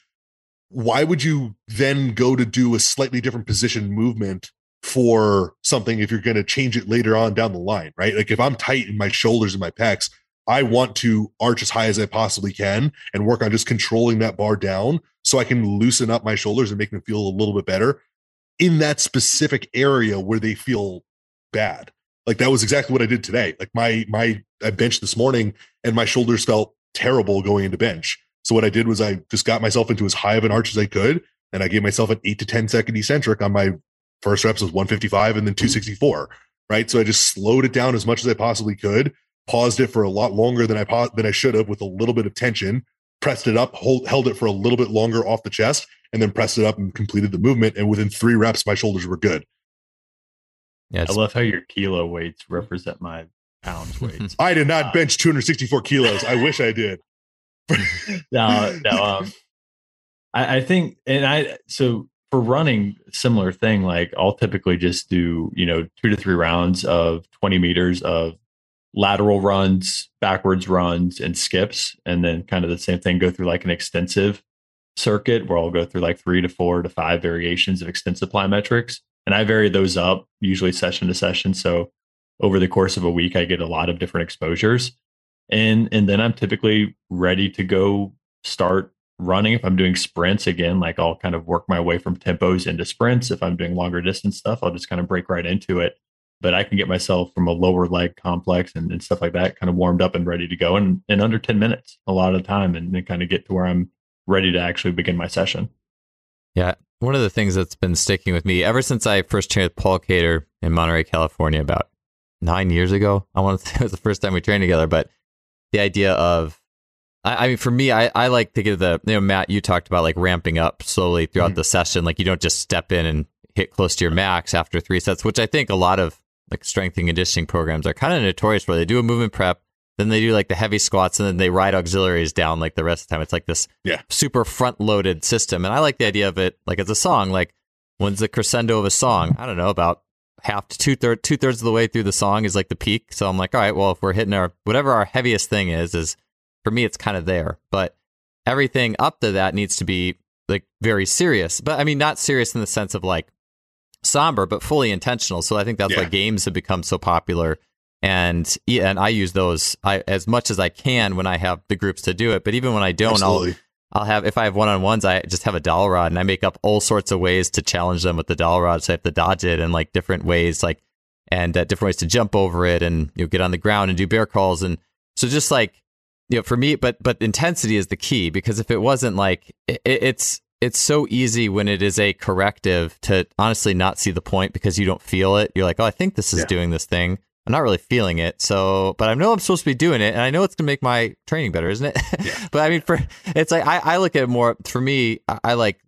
why would you then go to do a slightly different position movement for something if you're going to change it later on down the line, right? Like if I'm tight in my shoulders and my pecs, I want to arch as high as I possibly can and work on just controlling that bar down so I can loosen up my shoulders and make them feel a little bit better in that specific area where they feel bad. Like that was exactly what I did today. Like my, my, I benched this morning and my shoulders felt terrible going into bench. So what I did was I just got myself into as high of an arch as I could. And I gave myself an eight to ten second eccentric on my first reps was one fifty-five and then two sixty-four. Right. So I just slowed it down as much as I possibly could, paused it for a lot longer than I pa- than I should have with a little bit of tension, pressed it up, hold, held it for a little bit longer off the chest, and then pressed it up and completed the movement. And within three reps, my shoulders were good. Yeah, I love how your kilo weights represent my pounds weights. I did not uh, bench two sixty-four kilos. I wish I did. no, no. Um, I, I think, and I, so for running, similar thing, like I'll typically just do, you know, two to three rounds of twenty meters of lateral runs, backwards runs, and skips. And then kind of the same thing, go through like an extensive circuit where I'll go through like three to four to five variations of extensive plyometrics. And I vary those up usually session to session. So over the course of a week, I get a lot of different exposures. And and then I'm typically ready to go start running. If I'm doing sprints again, like I'll kind of work my way from tempos into sprints. If I'm doing longer distance stuff, I'll just kind of break right into it. but I can get myself from a lower leg complex and, and stuff like that kind of warmed up and ready to go in, in under ten minutes a lot of the time, and then kind of get to where I'm ready to actually begin my session. Yeah. One of the things that's been sticking with me ever since I first trained with Paul Cater in Monterey, California about nine years ago, I want to say it was the first time we trained together, but the idea of, I, I mean, for me, I, I like to give the, you know, Matt, you talked about like ramping up slowly throughout mm-hmm. the session. Like you don't just step in and hit close to your max after three sets, which I think a lot of like strength and conditioning programs are kind of notorious for. They do a movement prep, then they do like the heavy squats, and then they ride auxiliaries down like the rest of the time. It's like this yeah. super front loaded system. And I like the idea of it like it's a song, like when's the crescendo of a song? I don't know, about half to two thirds, two thirds of the way through the song is like the peak. So I'm like, all right, well, if we're hitting our, whatever our heaviest thing is, is for me, it's kind of there, but everything up to that needs to be like very serious, but I mean, not serious in the sense of like somber, but fully intentional. So I think that's yeah. why games have become so popular. And yeah, and I use those I, as much as I can when I have the groups to do it. But even when I don't, Absolutely. I'll I'll have, if I have one-on-ones, I just have a dowel rod and I make up all sorts of ways to challenge them with the dowel rod. So I have to dodge it and like different ways, like, and uh, different ways to jump over it and, you know, get on the ground and do bear crawls. And so just like, you know, for me, but, but intensity is the key, because if it wasn't like, it, it's, it's so easy when it is a corrective to honestly not see the point because you don't feel it. You're like, oh, I think this is yeah. doing this thing. I'm not really feeling it, so, but I know I'm supposed to be doing it, and I know it's gonna make my training better, isn't it? Yeah. But I mean, for it's like I, I look at it more. For me, I, I like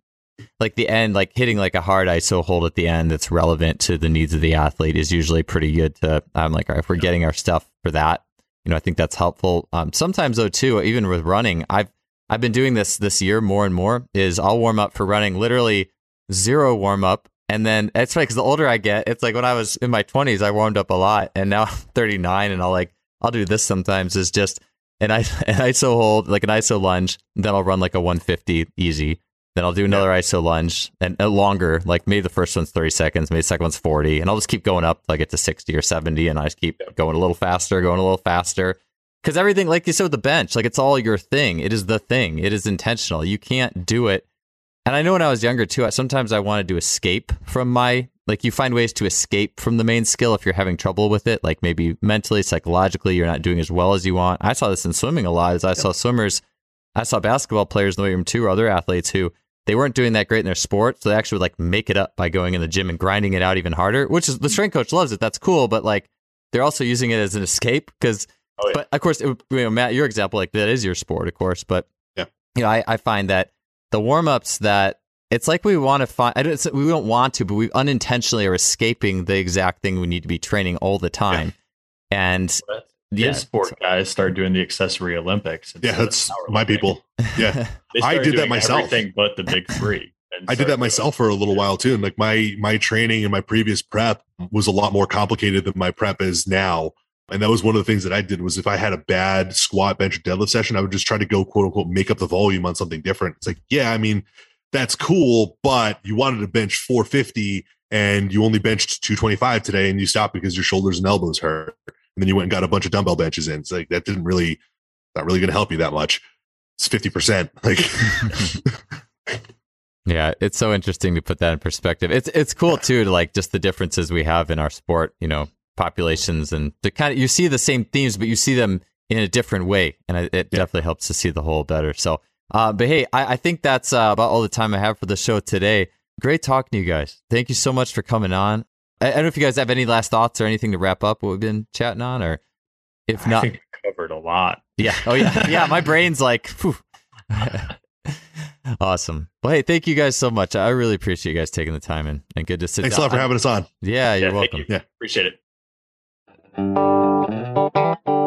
like the end, like hitting like a hard I S O hold at the end that's relevant to the needs of the athlete is usually pretty good. To I'm like, all right, if we're yeah. getting our stuff for that, you know, I think that's helpful. Um, sometimes though, too, even with running, I've I've been doing this this year more and more. Is I'll warm up for running, literally zero warm up. And then it's funny because the older I get, it's like when I was in my twenties, I warmed up a lot, and now I'm thirty-nine, and I'll like I'll do this sometimes. Is just an, I, an I S O hold, like an I S O lunge, and then I'll run like a one fifty easy. Then I'll do another yeah. I S O lunge and a longer, like maybe the first one's thirty seconds, maybe the second one's forty, and I'll just keep going up till I get to sixty or seventy, and I just keep going a little faster, going a little faster, because everything, like you said with the bench, like it's all your thing. It is the thing. It is intentional. You can't do it. And I know when I was younger, too, I, sometimes I wanted to escape from my, like you find ways to escape from the main skill if you're having trouble with it, like maybe mentally, psychologically, you're not doing as well as you want. I saw this in swimming a lot, as I yeah. saw swimmers, I saw basketball players in the weight room, too, or other athletes who they weren't doing that great in their sport. So they actually would like make it up by going in the gym and grinding it out even harder, which is the strength coach loves it. That's cool. But like they're also using it as an escape because, oh, yeah. but of course, it, you know, Matt, your example, like that is your sport, of course. But, yeah. you know, I, I find that the warm-ups that it's like we want to find, I don't, we don't want to, but we unintentionally are escaping the exact thing we need to be training all the time. Yeah. And well, yeah, sport so. guys start doing the accessory Olympics. Yeah, that's my people. Yeah, I did that myself. Everything but the big three. I did that myself for a little yeah. while too. And like my my training and my previous prep was a lot more complicated than my prep is now. And that was one of the things that I did was if I had a bad squat, bench, or deadlift session, I would just try to go, quote unquote, make up the volume on something different. It's like, yeah, I mean, that's cool, but you wanted to bench four fifty and you only benched two twenty-five today and you stopped because your shoulders and elbows hurt. And then you went and got a bunch of dumbbell benches in. It's like, that didn't really, not really going to help you that much. It's fifty percent. Like, yeah, it's so interesting to put that in perspective. It's, it's cool too, to like just the differences we have in our sport, you know, populations, and to kind of, you see the same themes, but you see them in a different way, and it yeah. definitely helps to see the whole better. So, uh, but hey, I, I think that's uh, about all the time I have for the show today. Great talking to you guys. Thank you so much for coming on. I, I don't know if you guys have any last thoughts or anything to wrap up what we've been chatting on, or if not, I think we covered a lot. Yeah. Oh yeah. Yeah. My brain's like, phew. Awesome. Well, hey, thank you guys so much. I really appreciate you guys taking the time and, and good to sit down. Thanks a lot for having us on. Yeah, you're yeah, welcome. You. Yeah, appreciate it. Thank you.